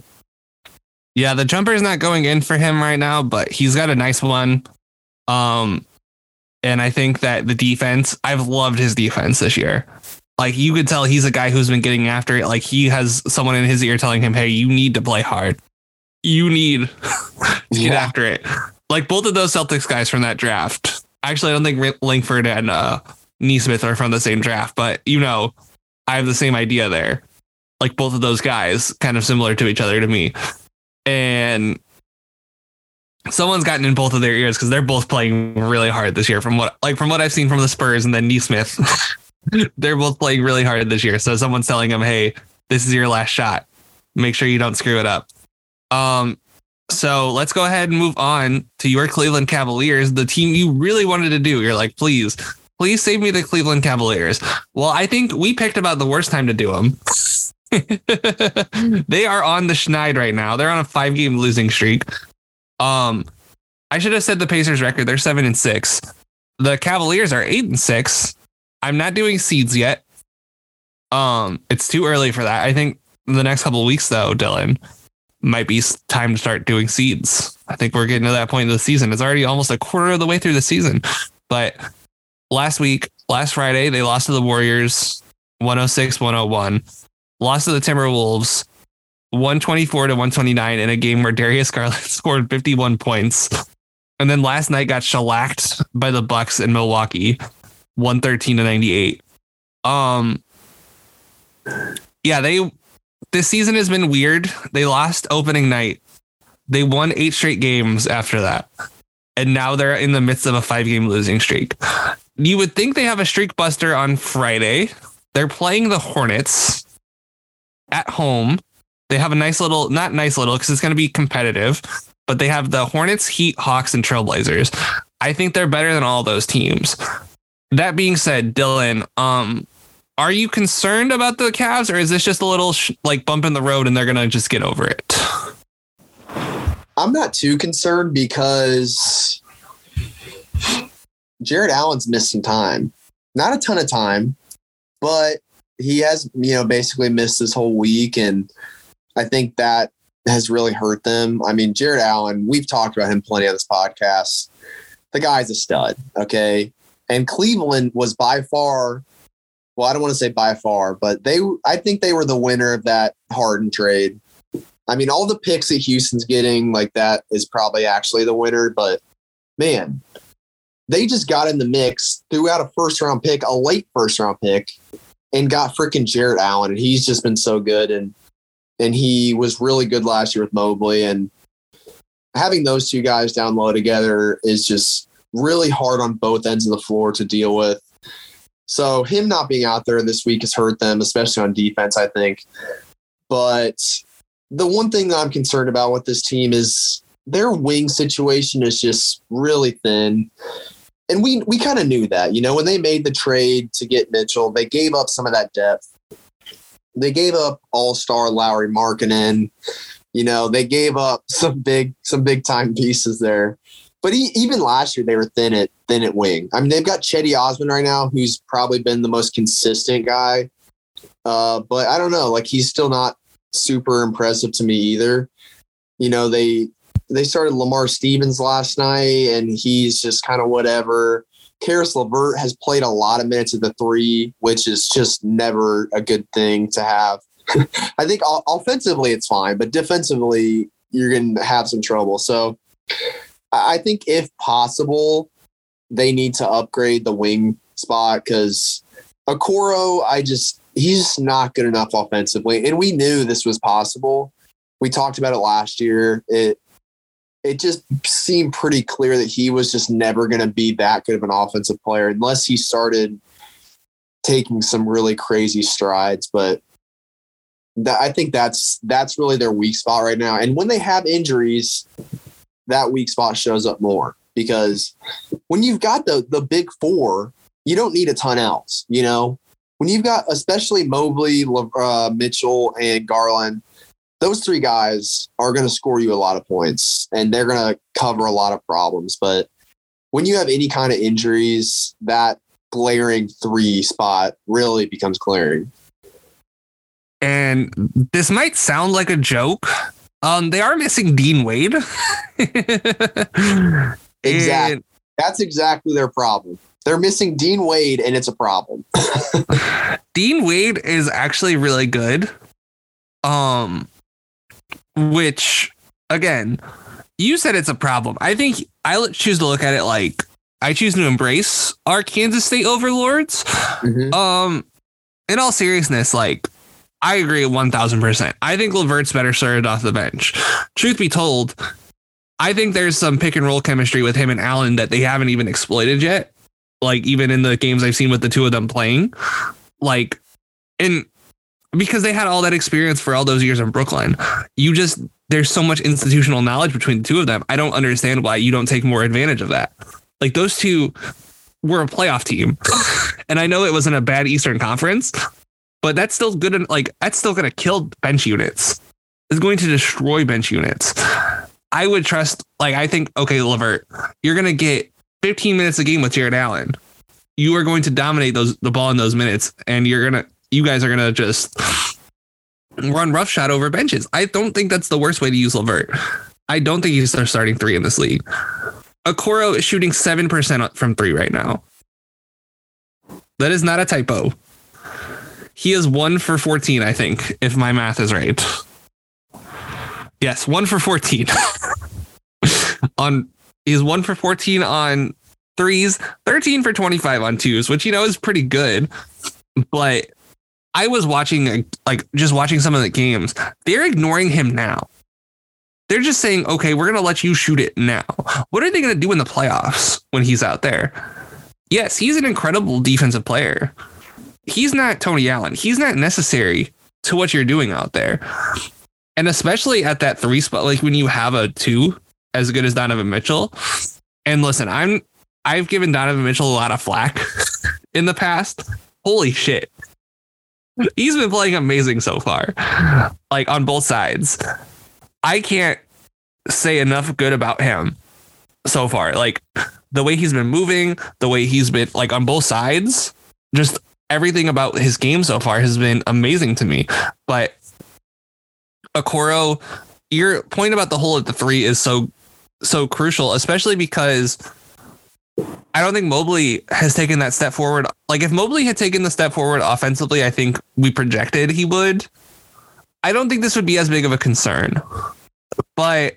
Yeah, the jumper is not going in for him right now, but he's got a nice one. And I think that the defense, I've loved his defense this year. Like, you could tell he's a guy who's been getting after it. Like, he has someone in his ear telling him, hey, you need to play hard. You need to get after it. Like, both of those Celtics guys from that draft. Actually, I don't think Langford and Nesmith are from the same draft, but, you know, I have the same idea there. Like, both of those guys kind of similar to each other to me. And someone's gotten in both of their ears because they're both playing really hard this year. From what I've seen from the Spurs and then Nesmith, they're both playing really hard this year. So someone's telling them, "Hey, this is your last shot. Make sure you don't screw it up." So let's go ahead and move on to your Cleveland Cavaliers, the team you really wanted to do. You're like, please save me the Cleveland Cavaliers. Well, I think we picked about the worst time to do them. They are on the schneid right now. They're on a 5-game losing streak. I should have said the Pacers record. They're 7-6. The Cavaliers are 8-6. I'm not doing seeds yet. It's too early for that. I think the next couple of weeks, though, Dylan, might be time to start doing seeds. I think we're getting to that point of the season. It's already almost a quarter of the way through the season. But last Friday, they lost to the Warriors 106-101. Lost to the Timberwolves 124-129 in a game where Darius Garland scored 51 points. And then last night got shellacked by the Bucks in Milwaukee 113-98. Yeah, this season has been weird. They lost opening night. They won 8 straight games after that. And now they're in the midst of a 5-game losing streak. You would think they have a streak buster on Friday. They're playing the Hornets at home. They have a not nice little, because it's going to be competitive, but they have the Hornets, Heat, Hawks, and Trailblazers. I think they're better than all those teams. That being said, Dylan, are you concerned about the Cavs, or is this just a little bump in the road and they're going to just get over it? I'm not too concerned because Jared Allen's missed some time. Not a ton of time, but he has, basically missed this whole week, and I think that has really hurt them. I mean, Jared Allen, we've talked about him plenty on this podcast. The guy's a stud, okay? And Cleveland was by far, well, I don't want to say by far, but I think they were the winner of that Harden trade. I mean, all the picks that Houston's getting like that is probably actually the winner, but man, they just got in the mix, threw out a first-round pick, a late first-round pick, and got freaking Jared Allen, and he's just been so good. And he was really good last year with Mobley. And having those two guys down low together is just really hard on both ends of the floor to deal with. So him not being out there this week has hurt them, especially on defense, I think. But the one thing that I'm concerned about with this team is their wing situation is just really thin. And we kind of knew that, when they made the trade to get Mitchell, they gave up some of that depth. They gave up all-star Lowry Markkanen. They gave up some big time pieces there. But even last year, they were thin at wing. I mean, they've got Cedi Osman right now, who's probably been the most consistent guy. But I don't know, he's still not super impressive to me either. They started Lamar Stevens last night, and he's just kind of whatever. Karis LeVert has played a lot of minutes at the three, which is just never a good thing to have. I think offensively it's fine, but defensively you're going to have some trouble. So I think if possible, they need to upgrade the wing spot because Okoro, he's just not good enough offensively. And we knew this was possible. We talked about it last year. It just seemed pretty clear that he was just never going to be that good of an offensive player unless he started taking some really crazy strides. But I think that's really their weak spot right now. And when they have injuries, that weak spot shows up more because when you've got the big four, you don't need a ton else. You know, when you've got especially Mobley, Mitchell, and Garland, those three guys are going to score you a lot of points and they're going to cover a lot of problems. But when you have any kind of injuries, that glaring three spot really becomes glaring. And this might sound like a joke. They are missing Dean Wade. Exactly. That's exactly their problem. They're missing Dean Wade and it's a problem. Dean Wade is actually really good. Which again, you said it's a problem. I think I choose to look at it like I choose to embrace our Kansas State overlords. Mm-hmm. In all seriousness, like I agree 1000%. I think LeVert's better served off the bench. Truth be told, I think there's some pick and roll chemistry with him and Allen that they haven't even exploited yet. Like even in the games I've seen with the two of them playing, like in. Because they had all that experience for all those years in Brooklyn. There's so much institutional knowledge between the two of them. I don't understand why you don't take more advantage of that. Like those two were a playoff team. And I know it wasn't a bad Eastern Conference, but that's still good. And like, that's still going to kill bench units. It's going to destroy bench units. I would trust, like, I think, okay, LeVert, you're going to get 15 minutes a game with Jared Allen. You are going to dominate the ball in those minutes. And you guys are going to just run roughshod over benches. I don't think that's the worst way to use LeVert. I don't think he's their starting three in this league. Okoro is shooting 7% from three right now. That is not a typo. He is 1 for 14, I think, if my math is right. Yes, 1 for 14. He's 1 for 14 on threes, 13 for 25 on twos, which, you know, is pretty good. But I was watching some of the games. They're ignoring him now. They're just saying, okay, we're going to let you shoot it now. What are they going to do in the playoffs when he's out there? Yes, he's an incredible defensive player. He's not Tony Allen. He's not necessary to what you're doing out there. And especially at that three spot, like when you have a two as good as Donovan Mitchell. And listen, I've given Donovan Mitchell a lot of flack in the past. Holy shit. He's been playing amazing so far, like on both sides. I can't say enough good about him so far. Like the way he's been moving, the way he's been like on both sides, just everything about his game so far has been amazing to me. But Okoro, your point about the hole at the three is so crucial, especially because I don't think Mobley has taken that step forward. Like if Mobley had taken the step forward offensively, I think we projected he would. I don't think this would be as big of a concern, but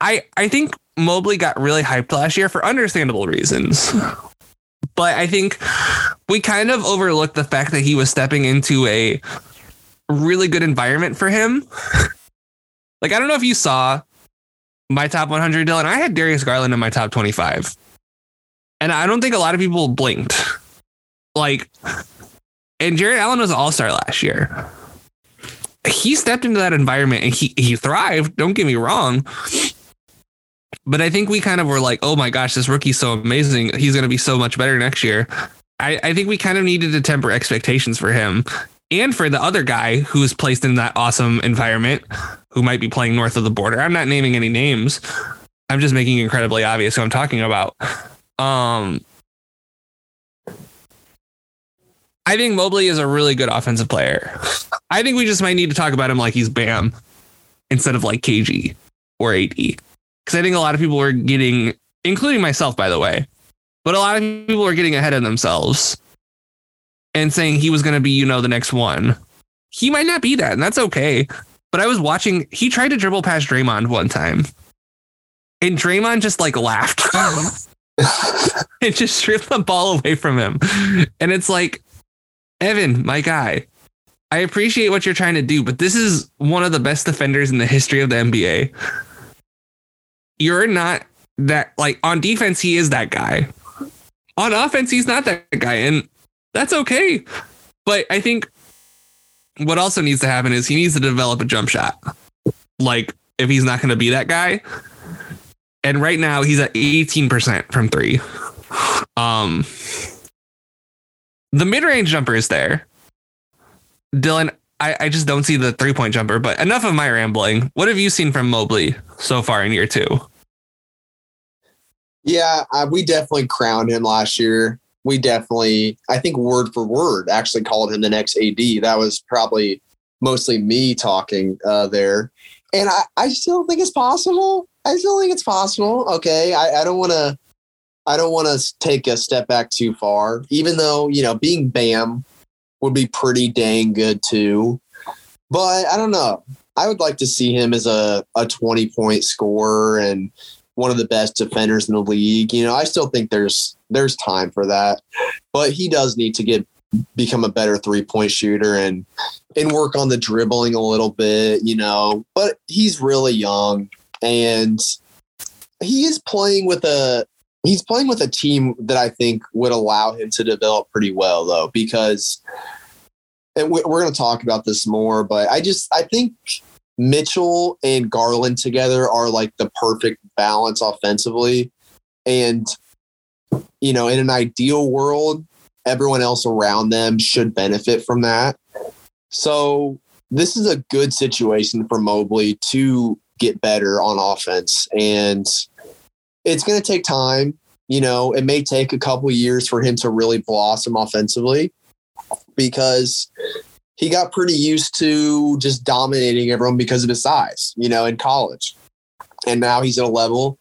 I think Mobley got really hyped last year for understandable reasons, but I think we kind of overlooked the fact that he was stepping into a really good environment for him. Like, I don't know if you saw my top 100, Dylan. I had Darius Garland in my top 25. And I don't think a lot of people blinked. Like, and Jared Allen was an all-star last year. He stepped into that environment and he thrived. Don't get me wrong. But I think we kind of were like, oh my gosh, this rookie's so amazing. He's going to be so much better next year. I think we kind of needed to temper expectations for him and for the other guy who's placed in that awesome environment, who might be playing north of the border. I'm not naming any names. I'm just making it incredibly obvious who I'm talking about. I think Mobley is a really good offensive player. I think we just might need to talk about him like he's Bam instead of like KG or AD. Because I think a lot of people are getting, including myself, by the way, but a lot of people are getting ahead of themselves and saying he was going to be, you know, the next one. He might not be that, and that's okay. But I was watching, he tried to dribble past Draymond one time. And Draymond just like laughed. It just stripped the ball away from him. And it's like, Evan, my guy, I appreciate what you're trying to do, but this is one of the best defenders in the history of the NBA. You're not that, like, on defense, he is that guy. On offense, he's not that guy. And that's okay. But I think what also needs to happen is he needs to develop a jump shot. Like, if he's not going to be that guy. And right now he's at 18% from three. The mid-range jumper is there. Dylan, I just don't see the three-point jumper, but enough of my rambling. What have you seen from Mobley so far in year two? Yeah, we definitely crowned him last year. We definitely, I think word for word, actually called him the next AD. That was probably mostly me talking there. And I still think it's possible. Okay, I don't want to take a step back too far, even though, you know, being Bam would be pretty dang good too. But I don't know. I would like to see him as a 20-point scorer and one of the best defenders in the league. You know, I still think there's time for that, but he does need to become a better 3-point shooter and work on the dribbling a little bit, you know, but he's really young and he is playing with a team that I think would allow him to develop pretty well though, because, and we're going to talk about this more, but I think Mitchell and Garland together are like the perfect balance offensively. And, you know, in an ideal world, everyone else around them should benefit from that. So this is a good situation for Mobley to get better on offense. And it's going to take time. You know, it may take a couple years for him to really blossom offensively because he got pretty used to just dominating everyone because of his size, you know, in college. And now he's at a level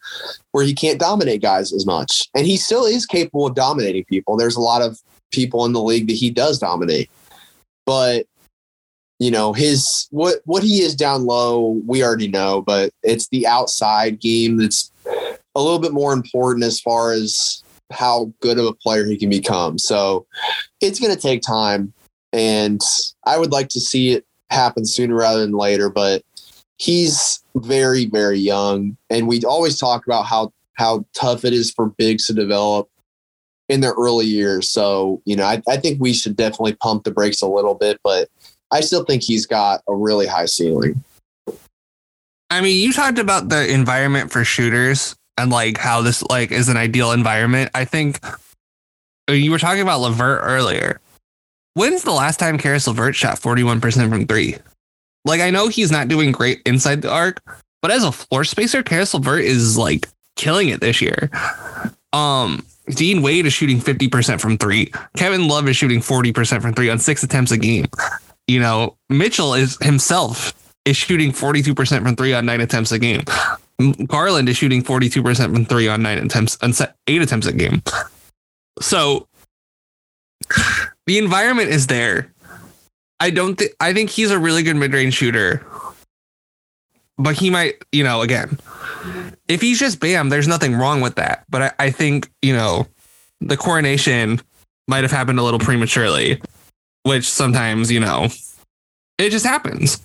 where he can't dominate guys as much. And he still is capable of dominating people. There's a lot of people in the league that he does dominate. But, you know, his what he is down low, we already know. But it's the outside game that's a little bit more important as far as how good of a player he can become. So it's going to take time. And I would like to see it happen sooner rather than later. But he's very, very young. And we always talk about how tough it is for bigs to develop in their early years. So, you know, I think we should definitely pump the brakes a little bit, but I still think he's got a really high ceiling. I mean, you talked about the environment for shooters and like how this like is an ideal environment. I think you were talking about LeVert earlier. When's the last time Caris LeVert shot 41% from three? Like, I know he's not doing great inside the arc, but as a floor spacer, Caris LeVert is like killing it this year. Dean Wade is shooting 50% from three. Kevin Love is shooting 40% from three on 6 attempts a game. You know, Mitchell is shooting 42% from three on 9 attempts a game. Garland is shooting 42% from three on 8 attempts a game. So the environment is there. I think he's a really good mid-range shooter, but he might, you know, again, if he's just Bam, there's nothing wrong with that. But I think, you know, the coronation might have happened a little prematurely, which sometimes, you know, it just happens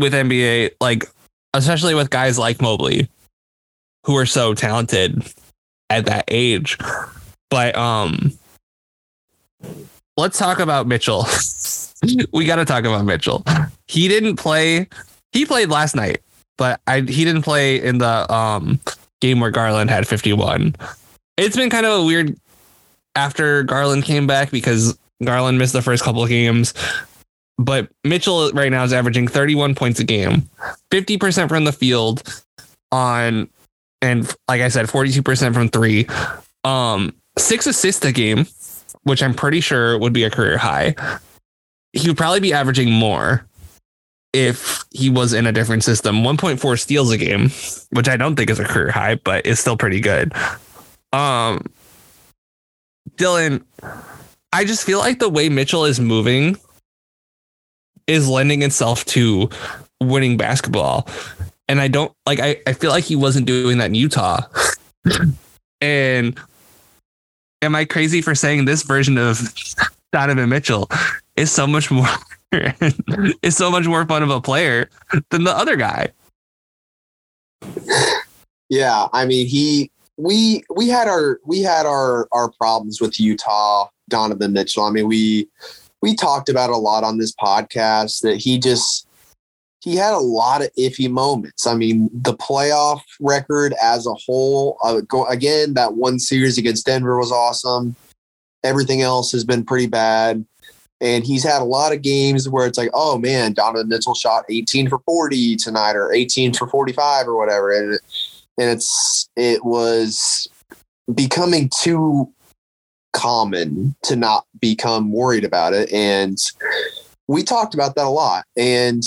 with NBA, like, especially with guys like Mobley who are so talented at that age. But, let's talk about Mitchell. We got to talk about Mitchell. He didn't play. He played last night, but he didn't play in the game where Garland had 51. It's been kind of a weird after Garland came back because Garland missed the first couple of games. But Mitchell right now is averaging 31 points a game, 50% from the field and like I said, 42% from three, 6 assists a game, which I'm pretty sure would be a career high. He would probably be averaging more if he was in a different system. 1.4 steals a game, which I don't think is a career high, but is still pretty good. Dylan, I just feel like the way Mitchell is moving is lending itself to winning basketball. And I don't like, I feel like he wasn't doing that in Utah. And am I crazy for saying this version of Donovan Mitchell is so much more is so much more fun of a player than the other guy? Yeah, I mean, we had our problems with Utah Donovan Mitchell. I mean, we talked about a lot on this podcast that he had a lot of iffy moments. I mean, the playoff record as a whole, again, that one series against Denver was awesome. Everything else has been pretty bad. And he's had a lot of games where it's like, oh man, Donovan Mitchell shot 18 for 40 tonight or 18 for 45 or whatever. And it was becoming too common to not become worried about it. And we talked about that a lot. And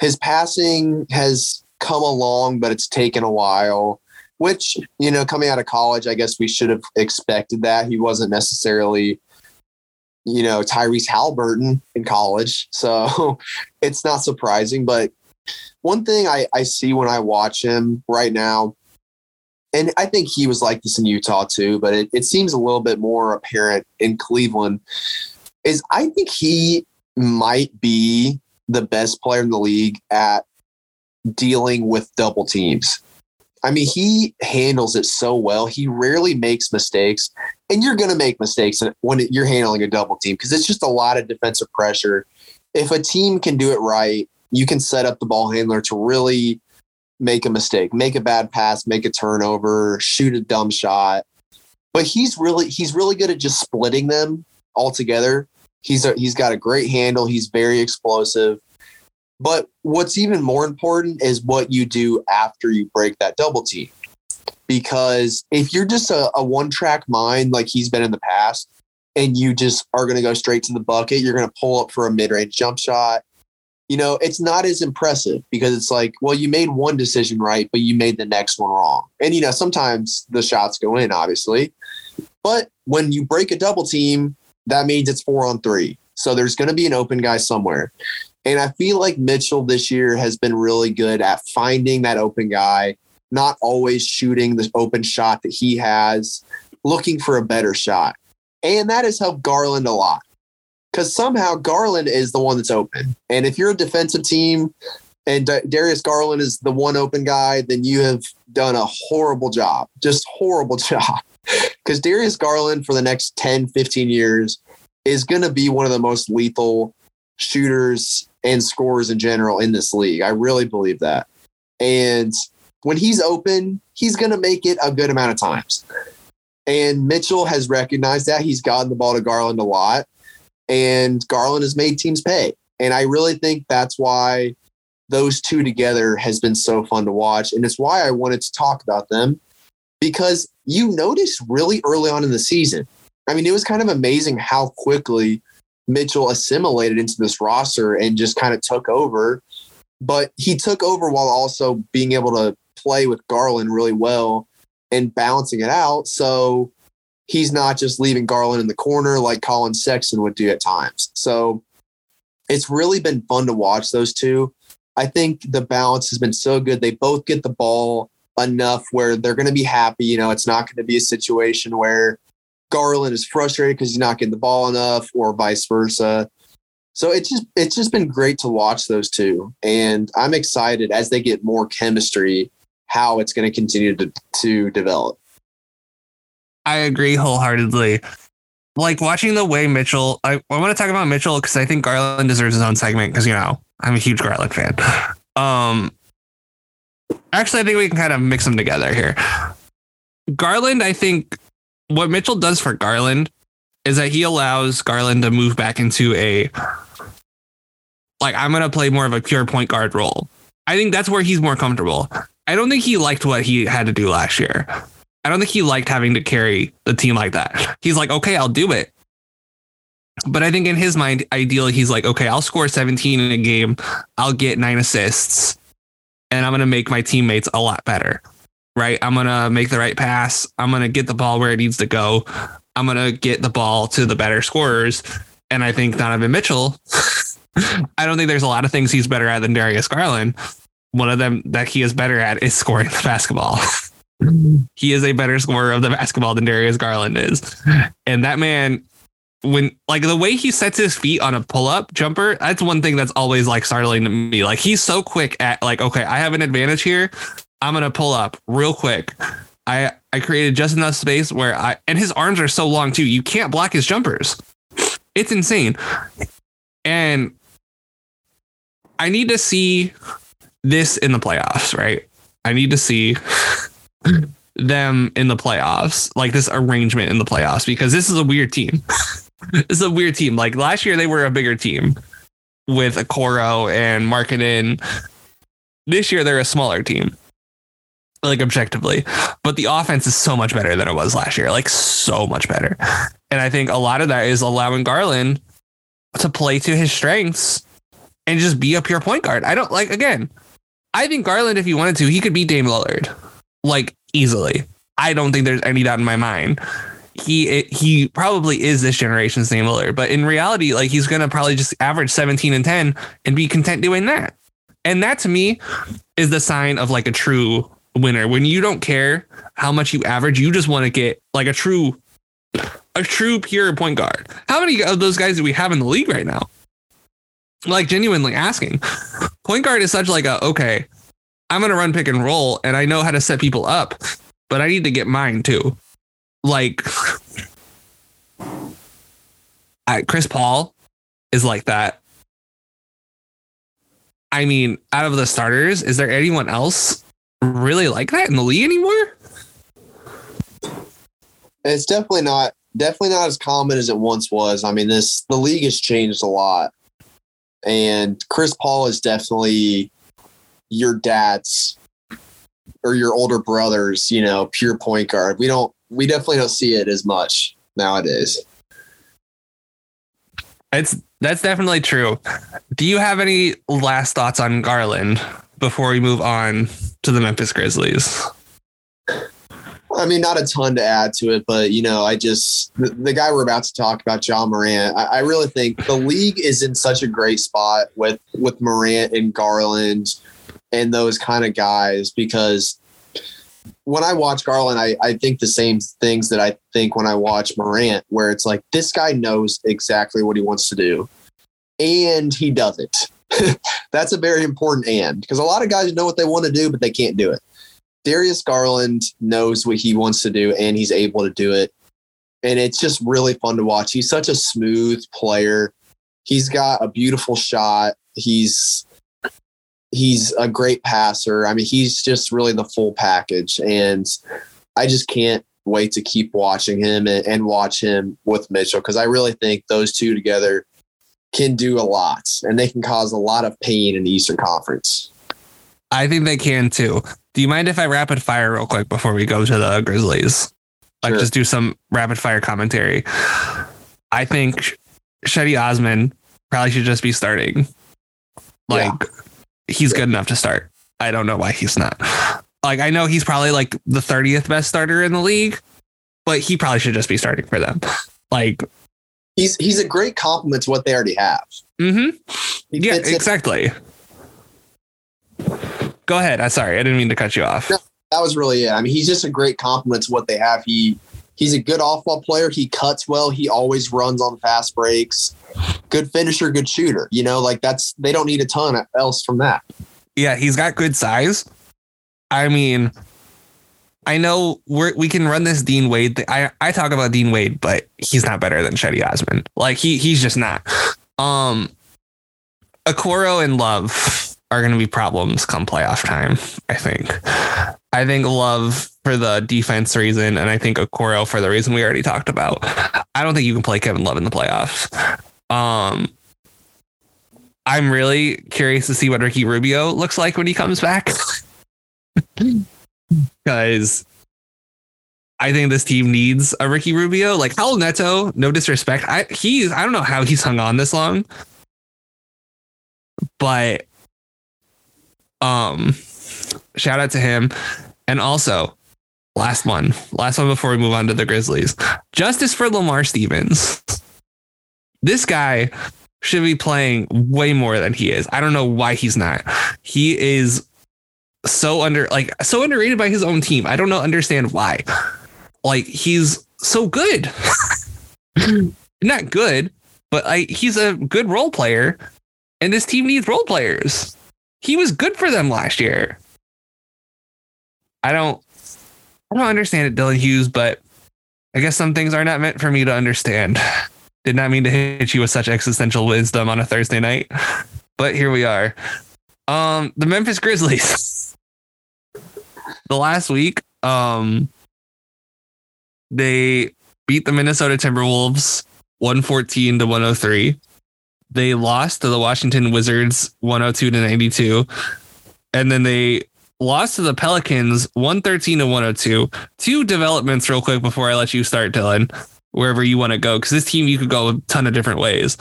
his passing has come along, but it's taken a while, which, you know, coming out of college, I guess we should have expected that. He wasn't necessarily, you know, Tyrese Haliburton in college. So it's not surprising. But one thing I see when I watch him right now, and I think he was like this in Utah too, but it seems a little bit more apparent in Cleveland, is I think he might be the best player in the league at dealing with double teams. I mean, he handles it so well. He rarely makes mistakes, and you're going to make mistakes when you're handling a double team because it's just a lot of defensive pressure. If a team can do it right, you can set up the ball handler to really make a mistake, make a bad pass, make a turnover, shoot a dumb shot. But he's really good at just splitting them all together. He's got a great handle. He's very explosive. But what's even more important is what you do after you break that double team. Because if you're just a one-track mind like he's been in the past, and you just are going to go straight to the bucket, you're going to pull up for a mid-range jump shot, you know, it's not as impressive because it's like, well, you made one decision right, but you made the next one wrong. And, you know, sometimes the shots go in, obviously. But when you break a double team, that means it's 4-on-3. So there's going to be an open guy somewhere. And I feel like Mitchell this year has been really good at finding that open guy, not always shooting the open shot that he has, looking for a better shot. And that has helped Garland a lot because somehow Garland is the one that's open. And if you're a defensive team and Darius Garland is the one open guy, then you have done a horrible job, just horrible job. Because Darius Garland for the next 10, 15 years is going to be one of the most lethal shooters and scorers in general in this league. I really believe that. And when he's open, he's going to make it a good amount of times. And Mitchell has recognized that. He's gotten the ball to Garland a lot. And Garland has made teams pay. And I really think that's why those two together has been so fun to watch. And it's why I wanted to talk about them. Because you noticed really early on in the season, I mean, it was kind of amazing how quickly Mitchell assimilated into this roster and just kind of took over. But he took over while also being able to play with Garland really well and balancing it out. So he's not just leaving Garland in the corner like Colin Sexton would do at times. So it's really been fun to watch those two. I think the balance has been so good. They both get the ball enough where they're going to be happy. You know, it's not going to be a situation where Garland is frustrated because he's not getting the ball enough or vice versa. So it's just been great to watch those two. And I'm excited as they get more chemistry, how it's going to continue to develop. I agree wholeheartedly. Like watching the way Mitchell, I want to talk about Mitchell because I think Garland deserves his own segment because, you know, I'm a huge Garland fan. Actually, I think we can kind of mix them together here. Garland, I think what Mitchell does for Garland is that he allows Garland to move back into a, like, I'm going to play more of a pure point guard role. I think that's where he's more comfortable. I don't think he liked what he had to do last year. I don't think he liked having to carry the team like that. He's like, okay, I'll do it. But I think in his mind, ideally, he's like, okay, I'll score 17 in a game. I'll get 9 assists. And I'm going to make my teammates a lot better, right? I'm going to make the right pass. I'm going to get the ball where it needs to go. I'm going to get the ball to the better scorers. And I think Donovan Mitchell, I don't think there's a lot of things he's better at than Darius Garland, one of them that he is better at is scoring the basketball. He is a better scorer of the basketball than Darius Garland is. And that man, when like the way he sets his feet on a pull-up jumper, that's one thing that's always like startling to me. Like he's so quick at like, okay, I have an advantage here. I'm going to pull up real quick. I created just enough space where and his arms are so long too. You can't block his jumpers. It's insane. And I need to see this in the playoffs, right? I need to see them in the playoffs, like this arrangement in the playoffs, because this is a weird team. This is a weird team. Like last year, they were a bigger team with Okoro and Markkanen. This year, they're a smaller team, like objectively, but the offense is so much better than it was last year, like so much better. And I think a lot of that is allowing Garland to play to his strengths and just be a pure point guard. I don't like, again, I think Garland, if he wanted to, he could be Dame Lillard, like easily. I don't think there's any doubt in my mind. He probably is this generation's Dame Lillard, but in reality, like he's going to probably just average 17 and 10 and be content doing that. And that to me is the sign of like a true winner, when you don't care how much you average, you just want to get like a true pure point guard. How many of those guys do we have in the league right now? Like genuinely asking. Point guard is such like a, okay, I'm gonna run pick and roll and I know how to set people up, but I need to get mine too. Like Chris Paul is like that. I mean, out of the starters, is there anyone else really like that in the league anymore? It's definitely not as common as it once was. I mean, the league has changed a lot, and Chris Paul is definitely your dad's or your older brother's, you know, pure point guard. We definitely don't see it as much nowadays. That's definitely true. Do you have any last thoughts on Garland before we move on to the Memphis Grizzlies? I mean, not a ton to add to it, but, you know, the guy we're about to talk about, John Morant, I really think the league is in such a great spot with Morant and Garland and those kind of guys, because when I watch Garland, I think the same things that I think when I watch Morant, where it's like, this guy knows exactly what he wants to do, and he does it. That's a very important and, because a lot of guys know what they want to do, but they can't do it. Darius Garland knows what he wants to do, and he's able to do it. And it's just really fun to watch. He's such a smooth player. He's got a beautiful shot. He's a great passer. I mean, he's just really the full package. And I just can't wait to keep watching him and watch him with Mitchell, because I really think those two together can do a lot, and they can cause a lot of pain in the Eastern Conference. I think they can too. Do you mind if I rapid fire real quick before we go to the Grizzlies? Sure. Like just do some rapid fire commentary. I think Shetty Osman probably should just be starting. Like he's good enough to start. I don't know why he's not. Like I know he's probably like the 30th best starter in the league, but he probably should just be starting for them. Like He's a great compliment to what they already have. Mm-hmm. Yeah, exactly. Go ahead. I'm sorry. I didn't mean to cut you off. No, that was really it. I mean, he's just a great compliment to what they have. He's a good off-ball player. He cuts well. He always runs on fast breaks. Good finisher, good shooter. You know, like they don't need a ton else from that. Yeah, he's got good size. I mean, I know we can run this Dean Wade thing. I talk about Dean Wade, but he's not better than Shetty Osman. Like he's just not. Okoro and Love are going to be problems come playoff time. I think Love for the defense reason, and I think Okoro for the reason we already talked about. I don't think you can play Kevin Love in the playoffs. I'm really curious to see what Ricky Rubio looks like when he comes back. Because I think this team needs a Ricky Rubio. Like Hal Neto, no disrespect. I don't know how he's hung on this long, but shout out to him. And also, last one before we move on to the Grizzlies. Justice for Lamar Stevens. This guy should be playing way more than he is. I don't know why he's not. He is so underrated by his own team. I don't know, understand why. Like, he's so good. Not good, but he's a good role player, and this team needs role players. He was good for them last year. I don't understand it, Dylan Hughes, but I guess some things are not meant for me to understand. Did not mean to hit you with such existential wisdom on a Thursday night, but here we are. The Memphis Grizzlies. The last week, they beat the Minnesota Timberwolves 114-103. They lost to the Washington Wizards 102-92. And then they lost to the Pelicans 113-102. Two developments real quick before I let you start, Dylan, wherever you want to go, because this team, you could go a ton of different ways.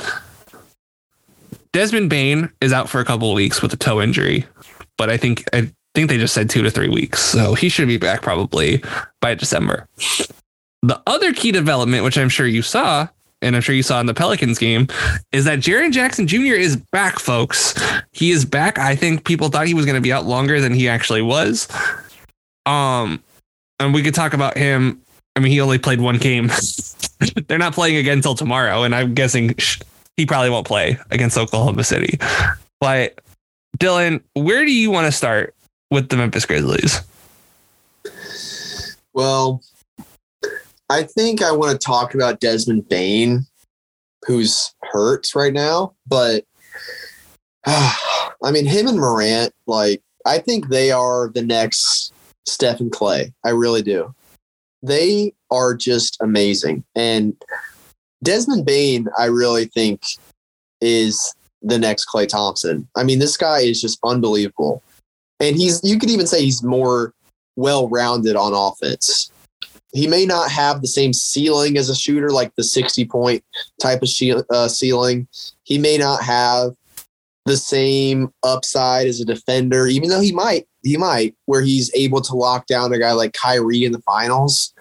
Desmond Bane is out for a couple of weeks with a toe injury, but I think they just said 2 to 3 weeks. So he should be back probably by December. The other key development, which I'm sure you saw, and I'm sure you saw in the Pelicans game, is that Jaren Jackson Jr. is back, folks. He is back. I think people thought he was going to be out longer than he actually was. And we could talk about him. I mean, he only played one game. They're not playing again until tomorrow, and I'm guessing he probably won't play against Oklahoma City. But Dylan, where do you want to start with the Memphis Grizzlies? Well, I think I want to talk about Desmond Bane, who's hurt right now. But, I mean, him and Morant, like, I think they are the next Steph and Clay. I really do. They are just amazing. And Desmond Bane, I really think, is the next Klay Thompson. I mean, this guy is just unbelievable. And you could even say he's more well-rounded on offense. He may not have the same ceiling as a shooter, like the 60-point type of ceiling. He may not have the same upside as a defender, even though he might, where he's able to lock down a guy like Kyrie in the finals.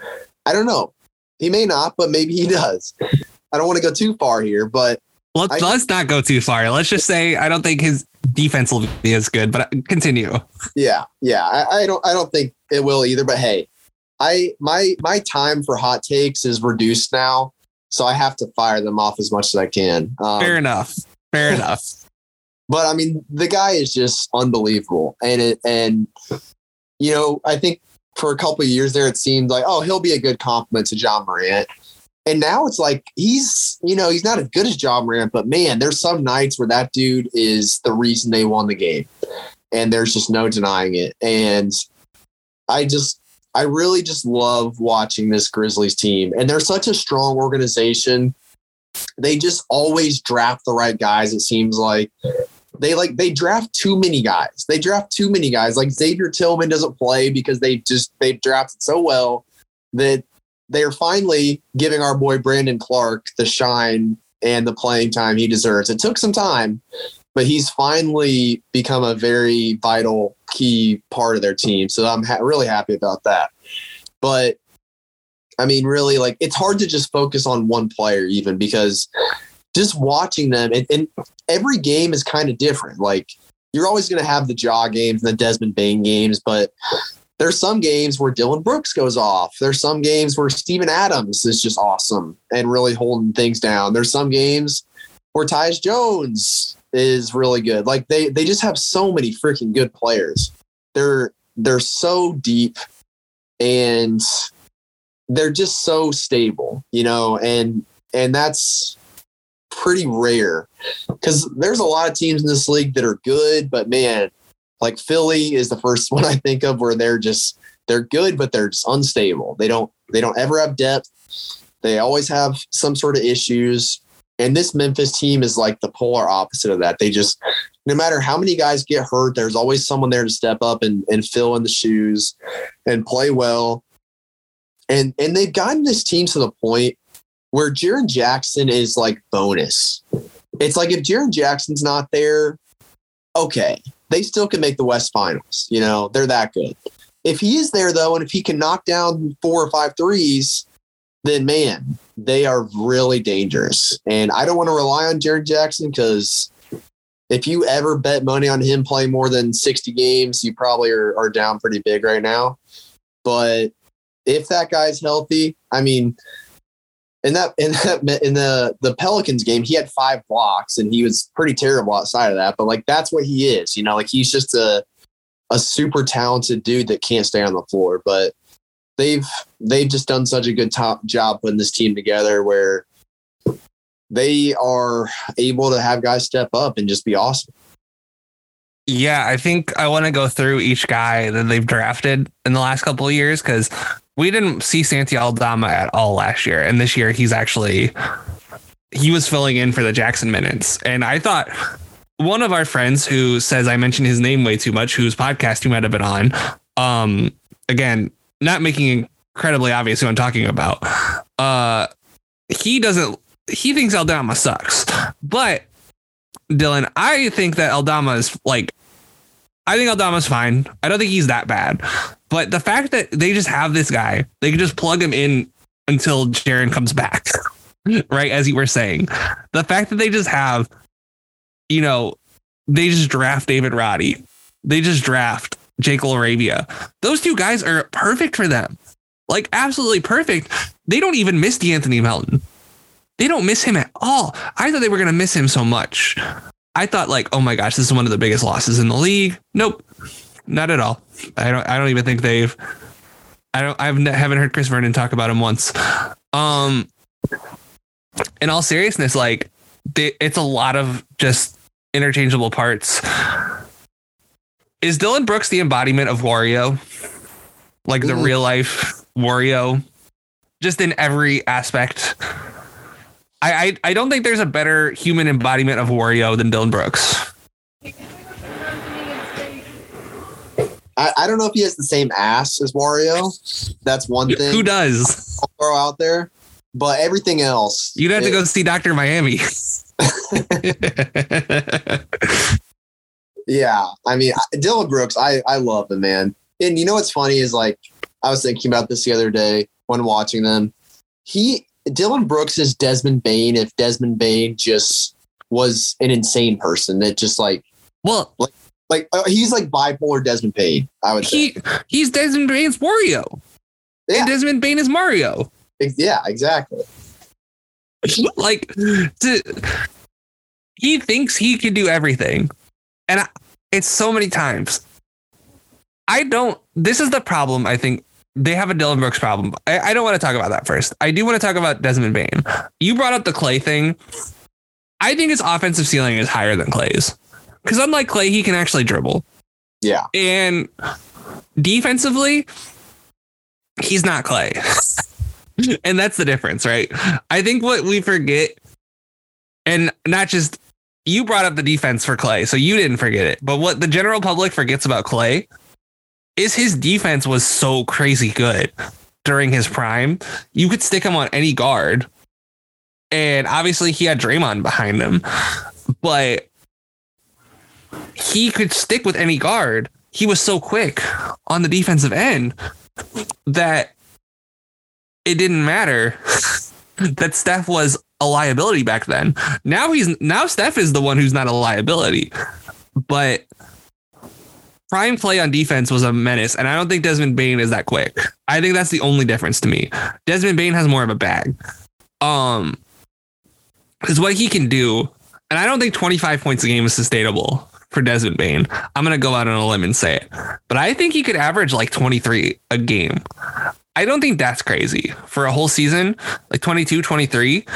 I don't know. He may not, but maybe he does. I don't want to go too far here, but let's not go too far. Let's just say I don't think his defense will be as good, but continue. Yeah. I don't think it will either, but hey, my time for hot takes is reduced now, so I have to fire them off as much as I can. Fair enough. But I mean, the guy is just unbelievable, and you know, I think for a couple of years there, it seemed like, oh, he'll be a good compliment to Ja Morant, and now it's like he's not as good as Ja Morant, but man, there's some nights where that dude is the reason they won the game, and there's just no denying it, and I really just love watching this Grizzlies team. And they're such a strong organization. They just always draft the right guys, it seems like. They draft too many guys. Like Xavier Tillman doesn't play because they've drafted so well that they're finally giving our boy Brandon Clark the shine and the playing time he deserves. It took some time, but he's finally become a very vital, key part of their team. So I'm really happy about that. But, I mean, really, like, it's hard to just focus on one player even, because just watching them, and every game is kind of different. Like, you're always going to have the Ja games and the Desmond Bane games, but there's some games where Dylan Brooks goes off. There's some games where Steven Adams is just awesome and really holding things down. There's some games where Tyus Jones is really good. Like they just have so many freaking good players. They're so deep and they're just so stable, you know, and that's pretty rare, because there's a lot of teams in this league that are good, but man, like Philly is the first one I think of where they're good, but they're just unstable. They don't ever have depth. They always have some sort of issues. And this Memphis team is like the polar opposite of that. They just, no matter how many guys get hurt, there's always someone there to step up and fill in the shoes and play well. And they've gotten this team to the point where Jaren Jackson is like bonus. It's like if Jaren Jackson's not there, okay, they still can make the West Finals. You know, they're that good. If he is there, though, and if he can knock down 4 or 5 threes, then man, they are really dangerous. And I don't want to rely on Jaren Jackson because if you ever bet money on him playing more than 60 games, you probably are down pretty big right now. But if that guy's healthy, I mean, in the Pelicans game, he had 5 blocks and he was pretty terrible outside of that. But like, that's what he is, you know, like he's just a super talented dude that can't stay on the floor. But they've just done such a good job putting this team together where they are able to have guys step up and just be awesome. Yeah, I think I want to go through each guy that they've drafted in the last couple of years, because we didn't see Santi Aldama at all last year. And this year he's actually, he was filling in for the Jackson minutes. And I thought one of our friends who says I mentioned his name way too much, whose podcast you might have been on, again, not making it incredibly obvious who I'm talking about. He thinks Aldama sucks, but Dylan, I think that I think Aldama's fine. I don't think he's that bad, but the fact that they just have this guy, they can just plug him in until Jaren comes back, right? As you were saying, the fact that they just have, you know, they just draft David Roddy. They just draft Jake Laravia. Those two guys are perfect for them. Like absolutely perfect. They don't even miss DeAnthony Melton. They don't miss him at all. I thought they were going to miss him so much. I thought like, oh my gosh, this is one of the biggest losses in the league. Nope, not at all. I don't even think they've. I haven't heard Chris Vernon talk about him once. In all seriousness, like it's a lot of just interchangeable parts. Is Dylan Brooks the embodiment of Wario? Like the real life Wario, just in every aspect. I don't think there's a better human embodiment of Wario than Dylan Brooks. I don't know if he has the same ass as Wario. That's one thing. Who does? I'll throw out there. But everything else. You'd have to go see Dr. Miami. Yeah. I mean, Dylan Brooks, I love him, man. And you know what's funny is like, I was thinking about this the other day when watching them. Dylan Brooks is Desmond Bane. If Desmond Bane just was an insane person that just he's like bipolar Desmond Bane. I would say he's Desmond Bane's Wario. Yeah. And Desmond Bane is Mario. Yeah, exactly. Like he thinks he can do everything. And it's so many times. This is the problem. I think they have a Dylan Brooks problem. I don't want to talk about that first. I do want to talk about Desmond Bane. You brought up the Clay thing. I think his offensive ceiling is higher than Clay's, because unlike Clay, he can actually dribble. Yeah. And defensively, he's not Clay. And that's the difference, right? I think what we forget, and not just you brought up the defense for Clay, so you didn't forget it. But what the general public forgets about Clay is his defense was so crazy good during his prime. You could stick him on any guard. And obviously he had Draymond behind him, but he could stick with any guard. He was so quick on the defensive end that it didn't matter that Steph was a liability back then. Now Steph is the one who's not a liability, but prime play on defense was a menace, and I don't think Desmond Bane is that quick. I think that's the only difference to me. Desmond Bane has more of a bag. Because what he can do, and I don't think 25 points a game is sustainable for Desmond Bane. I'm going to go out on a limb and say it, but I think he could average like 23 a game. I don't think that's crazy for a whole season, like 22, 23,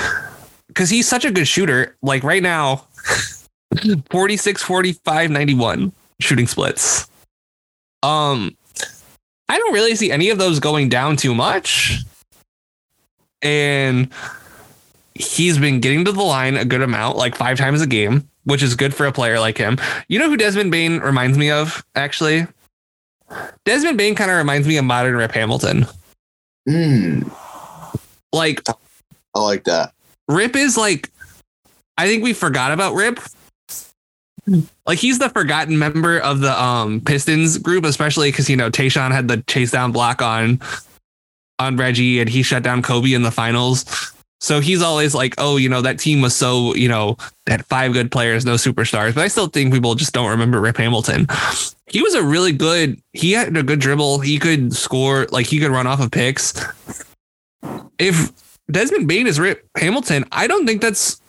because he's such a good shooter. Like right now, 46, 45, 91. Shooting splits. I don't really see any of those going down too much. And he's been getting to the line a good amount, like 5 times a game, which is good for a player like him. You know who Desmond Bane reminds me of, actually? Desmond Bane kind of reminds me of modern Rip Hamilton. Like, I like that. Rip is like, I think we forgot about Rip. Like he's the forgotten member of the Pistons group, especially because, you know, Tayshaun had the chase down block on Reggie and he shut down Kobe in the finals. So he's always like, oh, you know, that team was so, you know, had five good players, no superstars. But I still think people just don't remember Rip Hamilton. He was a really good, he had a good dribble. He could score, like he could run off of picks. If Desmond Bane is Rip Hamilton, I don't think that's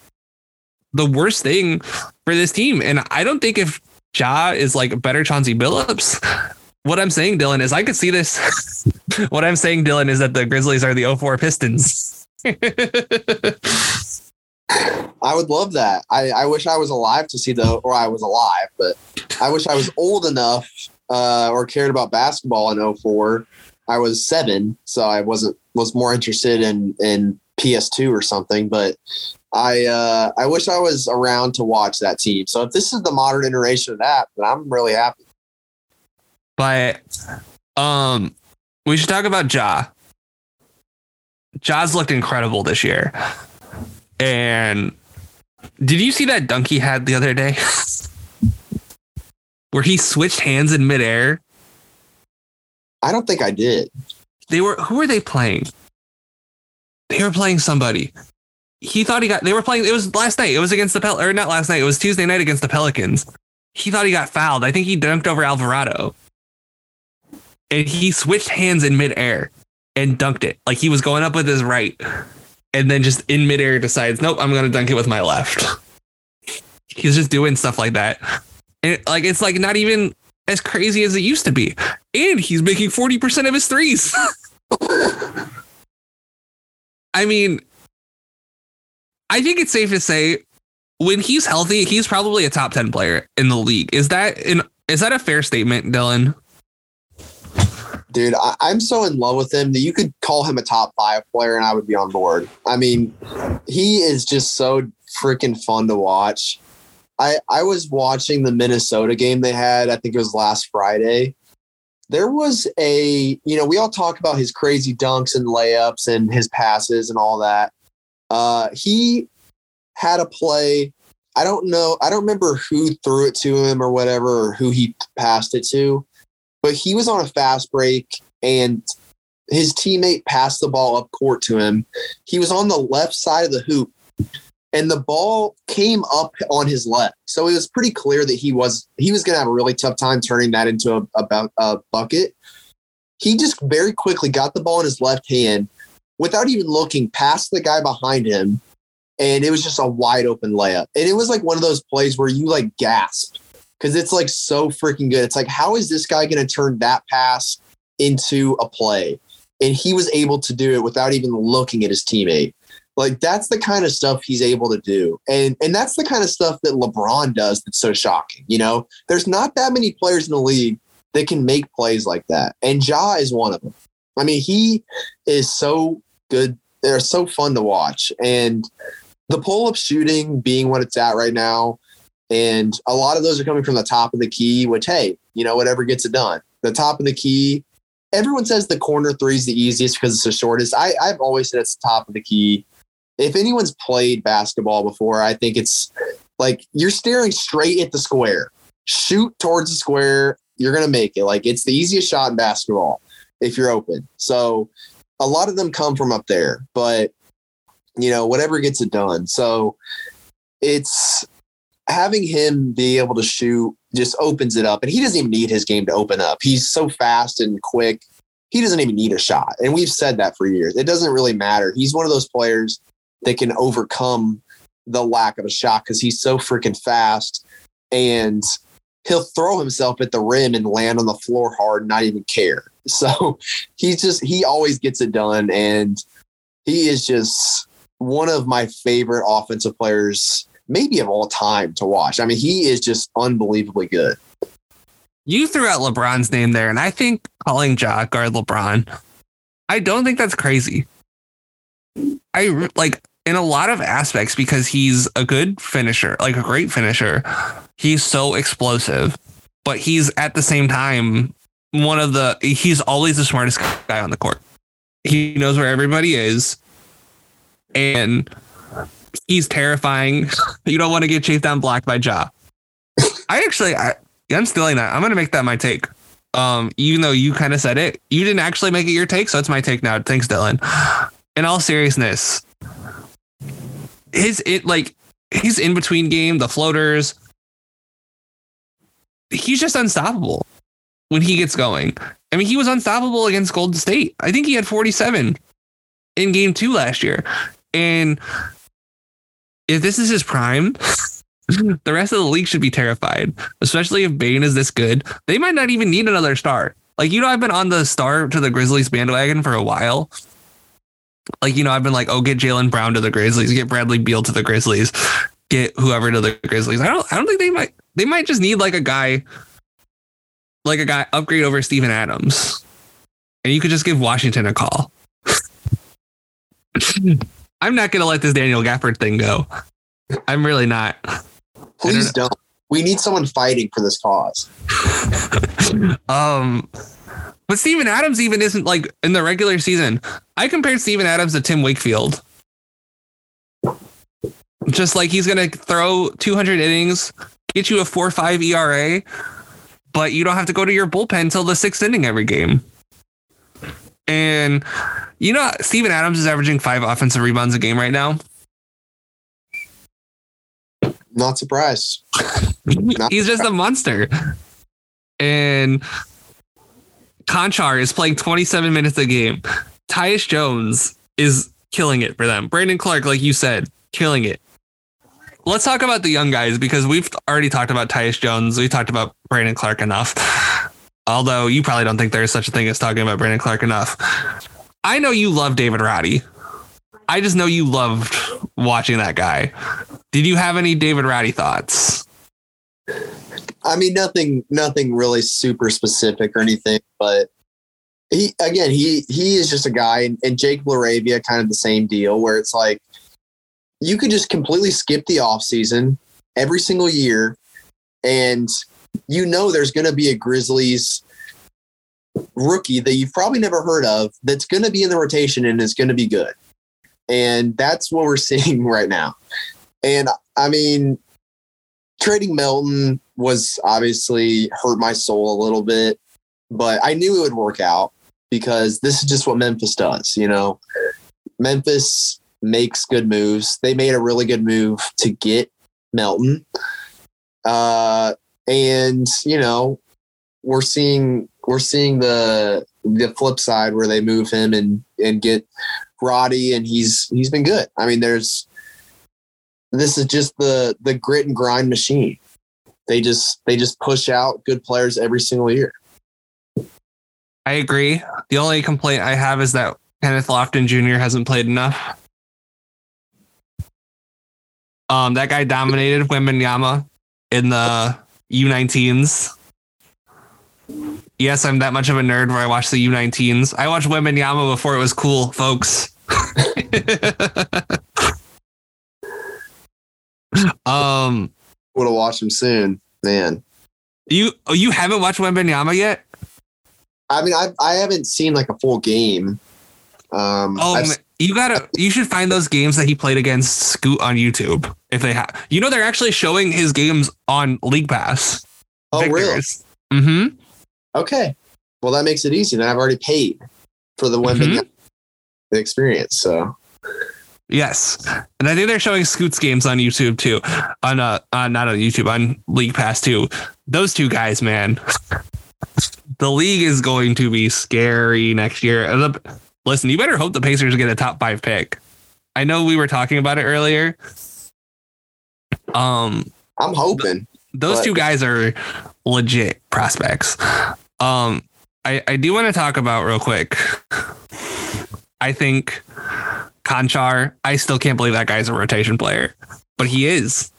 the worst thing for this team. And I don't think if Ja is like a better Chauncey Billups. What I'm saying, Dylan, is I could see this. What I'm saying, Dylan, is that the Grizzlies are the 0-4 Pistons. I would love that. I wish I was alive to see I was alive, but I wish I was old enough or cared about basketball in 04. I was 7, so I was more interested in PS2 or something, but I wish I was around to watch that team. So if this is the modern iteration of that, then I'm really happy. But we should talk about Ja. Ja's looked incredible this year. And did you see that dunk he had the other day? Where he switched hands in midair? I don't think I did. Who were they playing? They were playing somebody. It was last night. It was against the Pelicans, or not last night. It was Tuesday night against the Pelicans. He thought he got fouled. I think he dunked over Alvarado. And he switched hands in midair and dunked it. Like he was going up with his right. And then just in midair decides, nope, I'm going to dunk it with my left. He's just doing stuff like that. And like, it's like not even as crazy as it used to be. And he's making 40% of his threes. I mean, I think it's safe to say when he's healthy, he's probably a top 10 player in the league. Is that a fair statement, Dylan? Dude, I'm so in love with him that you could call him a top 5 player and I would be on board. I mean, he is just so freaking fun to watch. I was watching the Minnesota game they had. I think it was last Friday. There was we all talk about his crazy dunks and layups and his passes and all that. He had a play. I don't know. I don't remember who threw it to him or whatever, or who he passed it to, but he was on a fast break and his teammate passed the ball up court to him. He was on the left side of the hoop and the ball came up on his left. So it was pretty clear that he was going to have a really tough time turning that into a bucket. He just very quickly got the ball in his left hand, without even looking past the guy behind him. And it was just a wide open layup. And it was like one of those plays where you like gasped because it's like so freaking good. It's like, how is this guy going to turn that pass into a play? And he was able to do it without even looking at his teammate. Like that's the kind of stuff he's able to do. And that's the kind of stuff that LeBron does. That's so shocking. You know, there's not that many players in the league that can make plays like that. And Ja is one of them. I mean, he is so good. They're so fun to watch. And the pull-up shooting being what it's at right now, and a lot of those are coming from the top of the key, which, hey, you know, whatever gets it done. The top of the key, everyone says the corner three is the easiest because it's the shortest. I've always said it's the top of the key. If anyone's played basketball before, I think it's like you're staring straight at the square. Shoot towards the square, you're going to make it. Like it's the easiest shot in basketball if you're open. So a lot of them come from up there, but you know, whatever gets it done. So it's having him be able to shoot just opens it up, and he doesn't even need his game to open up. He's so fast and quick. He doesn't even need a shot. And we've said that for years. It doesn't really matter. He's one of those players that can overcome the lack of a shot because he's so freaking fast, and he'll throw himself at the rim and land on the floor hard, and not even care. So he always gets it done. And he is just one of my favorite offensive players, maybe of all time to watch. I mean, he is just unbelievably good. You threw out LeBron's name there. And I think calling Ja guard LeBron, I don't think that's crazy. I like in a lot of aspects because he's a good finisher, like a great finisher. He's so explosive, but he's at the same time, he's always the smartest guy on the court. He knows where everybody is, and he's terrifying. You don't want to get chased down blocked by Ja. I'm stealing that. I'm going to make that my take. Even though you kind of said it, you didn't actually make it your take, so it's my take now. Thanks, Dylan. In all seriousness, his in between game, the floaters. He's just unstoppable when he gets going. I mean, he was unstoppable against Golden State. I think he had 47 in game 2 last year. And if this is his prime, the rest of the league should be terrified, especially if Bane is this good. They might not even need another star. Like, I've been on the star to the Grizzlies bandwagon for a while. Like, I've been like, oh, get Jaylen Brown to the Grizzlies, get Bradley Beal to the Grizzlies, get whoever to the Grizzlies. I don't think they might just need like a guy upgrade over Steven Adams. And you could just give Washington a call. I'm not going to let this Daniel Gafford thing go. I'm really not. Please don't. We need someone fighting for this cause. But Steven Adams even isn't like in the regular season. I compared Steven Adams to Tim Wakefield. Just like he's going to throw 200 innings, get you a 4.5 ERA, but you don't have to go to your bullpen till the 6th inning every game. And Steven Adams is averaging 5 offensive rebounds a game right now. Not surprised. He's just a monster. And Conchar is playing 27 minutes a game. Tyus Jones is killing it for them. Brandon Clark, like you said, killing it. Let's talk about the young guys, because we've already talked about Tyus Jones. We talked about Brandon Clark enough. Although you probably don't think there is such a thing as talking about Brandon Clark enough. I know you love David Roddy. I just know you loved watching that guy. Did you have any David Roddy thoughts? I mean, nothing really super specific or anything, but he is just a guy, and Jake Laravia, kind of the same deal, where it's like you could just completely skip the offseason every single year, and there's going to be a Grizzlies rookie that you've probably never heard of that's going to be in the rotation and is going to be good. And that's what we're seeing right now. And I mean, trading Melton was obviously hurt my soul a little bit, but I knew it would work out because this is just what Memphis does. Memphis makes good moves. They made a really good move to get Melton. We're seeing the flip side where they move him and get Roddy, and he's been good. I mean, this is just the grit and grind machine. They just push out good players every single year. I agree. The only complaint I have is that Kenneth Lofton Jr. hasn't played enough. That guy dominated Wembanyama in the U19s. Yes, I'm that much of a nerd where I watch the U19s. I watched Wembanyama before it was cool, folks. Would have watched him soon, man. You haven't watched Wembanyama yet? I mean, I haven't seen like a full game. You should find those games that he played against Scoot on YouTube if they have. They're actually showing his games on League Pass. Oh, Victor's. Really? Mm-hmm. Okay, well that makes it easy. Then I've already paid for the Wembanyama experience. So. Yes, and I think they're showing Scoot's games on YouTube too. Not on YouTube, on League Pass too. Those two guys, man. The league is going to be scary next year. Listen, you better hope the Pacers get a top 5 pick. I know we were talking about it earlier. I'm hoping those two guys are legit prospects. I do want to talk about real quick. I think Conchar, I still can't believe that guy's a rotation player, but he is.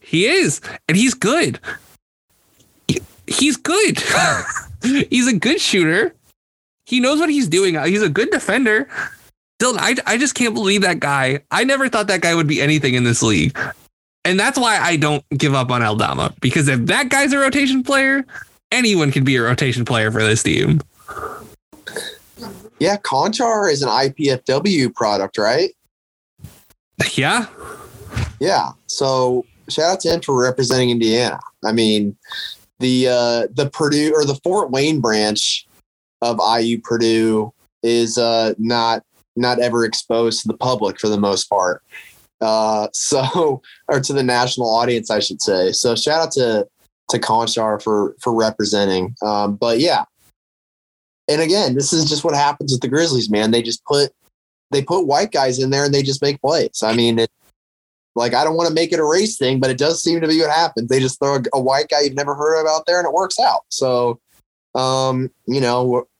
He is, and he's good. He's good. He's a good shooter. He knows what he's doing. He's a good defender. Dylan, I just can't believe that guy. I never thought that guy would be anything in this league. And that's why I don't give up on Aldama, because if that guy's a rotation player, anyone can be a rotation player for this team. Yeah, Conchar is an IPFW product, right? Yeah. Yeah. So shout out to him for representing Indiana. I mean, the Purdue or the Fort Wayne branch of IU Purdue is not ever exposed to the public for the most part. Or to the national audience, I should say. So shout out to Conchar for representing. But yeah. And again, this is just what happens with the Grizzlies, man. They just put white guys in there and they just make plays. I mean, I don't want to make it a race thing, but it does seem to be what happens. They just throw a white guy you've never heard of out there and it works out. So,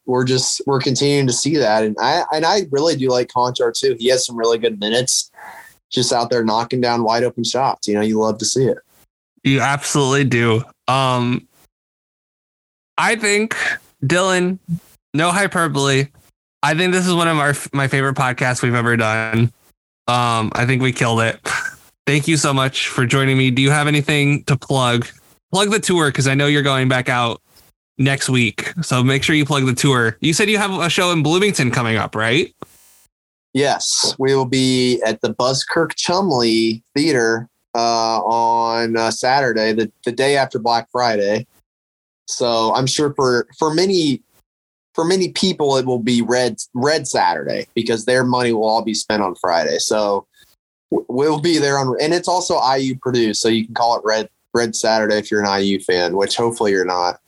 we're continuing to see that. And I really do like Conchar too. He has some really good minutes just out there knocking down wide open shots. You know, you love to see it. You absolutely do. I think, Dylan, no hyperbole, I think this is one of my favorite podcasts we've ever done. I think we killed it. Thank you so much for joining me. Do you have anything to plug? Plug the tour, because I know you're going back out next week. So make sure you plug the tour. You said you have a show in Bloomington coming up, right? Yes, we will be at the Buskirk Chumlee Theater on Saturday, the day after Black Friday. So I'm sure for many people, it will be Red Saturday because their money will all be spent on Friday. So we'll be there and it's also IU produced. So you can call it Red Saturday if you're an IU fan, which hopefully you're not.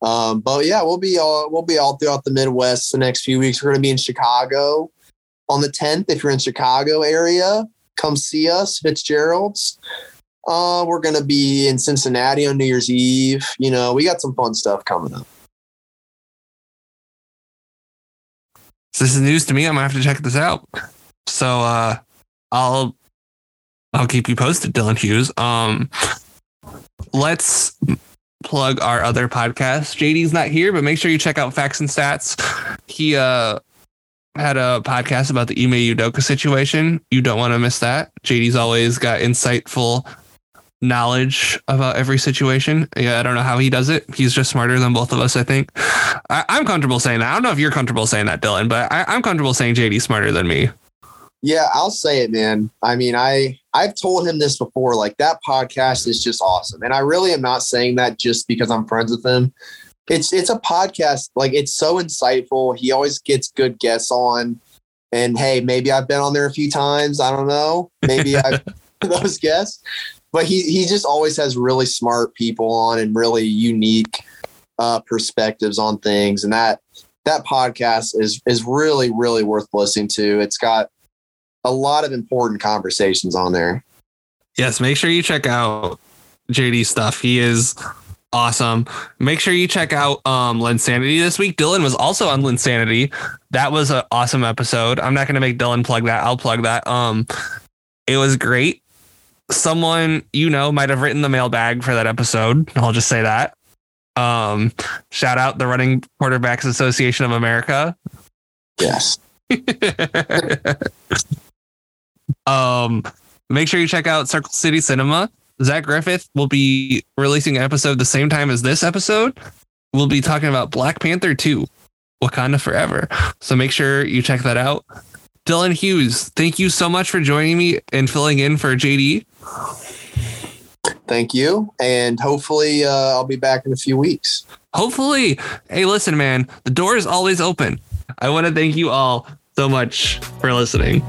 But yeah, we'll be all throughout the Midwest the next few weeks. We're going to be in Chicago on the 10th. If you're in Chicago area, come see us, Fitzgerald's. We're going to be in Cincinnati on New Year's Eve. You know, we got some fun stuff coming up. This is news to me. I'm going to have to check this out. So I'll keep you posted, Dylan Hughes. Let's plug our other podcast. JD's not here, but make sure you check out Facts and Stats. He had a podcast about the Ime Udoka situation. You don't want to miss that. JD's always got insightful knowledge about every situation. Yeah, I don't know how he does it. He's just smarter than both of us, I think. I'm comfortable saying that. I don't know if you're comfortable saying that, Dylan, but I'm comfortable saying JD's smarter than me. Yeah, I'll say it, man. I mean, I've told him this before, like that podcast is just awesome. And I really am not saying that just because I'm friends with him. It's a podcast, like it's so insightful. He always gets good guests on. And hey, maybe I've been on there a few times. I don't know. Maybe I've those guests. But he just always has really smart people on and really unique perspectives on things. And that podcast is really, really worth listening to. It's got a lot of important conversations on there. Yes, make sure you check out JD's stuff. He is awesome. Make sure you check out Linsanity this week. Dylan was also on Linsanity. That was an awesome episode. I'm not going to make Dylan plug that. I'll plug that. It was great. Someone you know might have written the mailbag for that episode. I'll just say that. Shout out the Running Quarterbacks Association of America. Yes. Make sure you check out Circle City Cinema. Zach Griffith will be releasing an episode the same time as this episode. We'll be talking about Black Panther 2, Wakanda Forever. So make sure you check that out. Dylan Hughes, thank you so much for joining me and filling in for JD. Thank you. And hopefully I'll be back in a few weeks. Hopefully. Hey, listen, man, the door is always open. I want to thank you all so much for listening.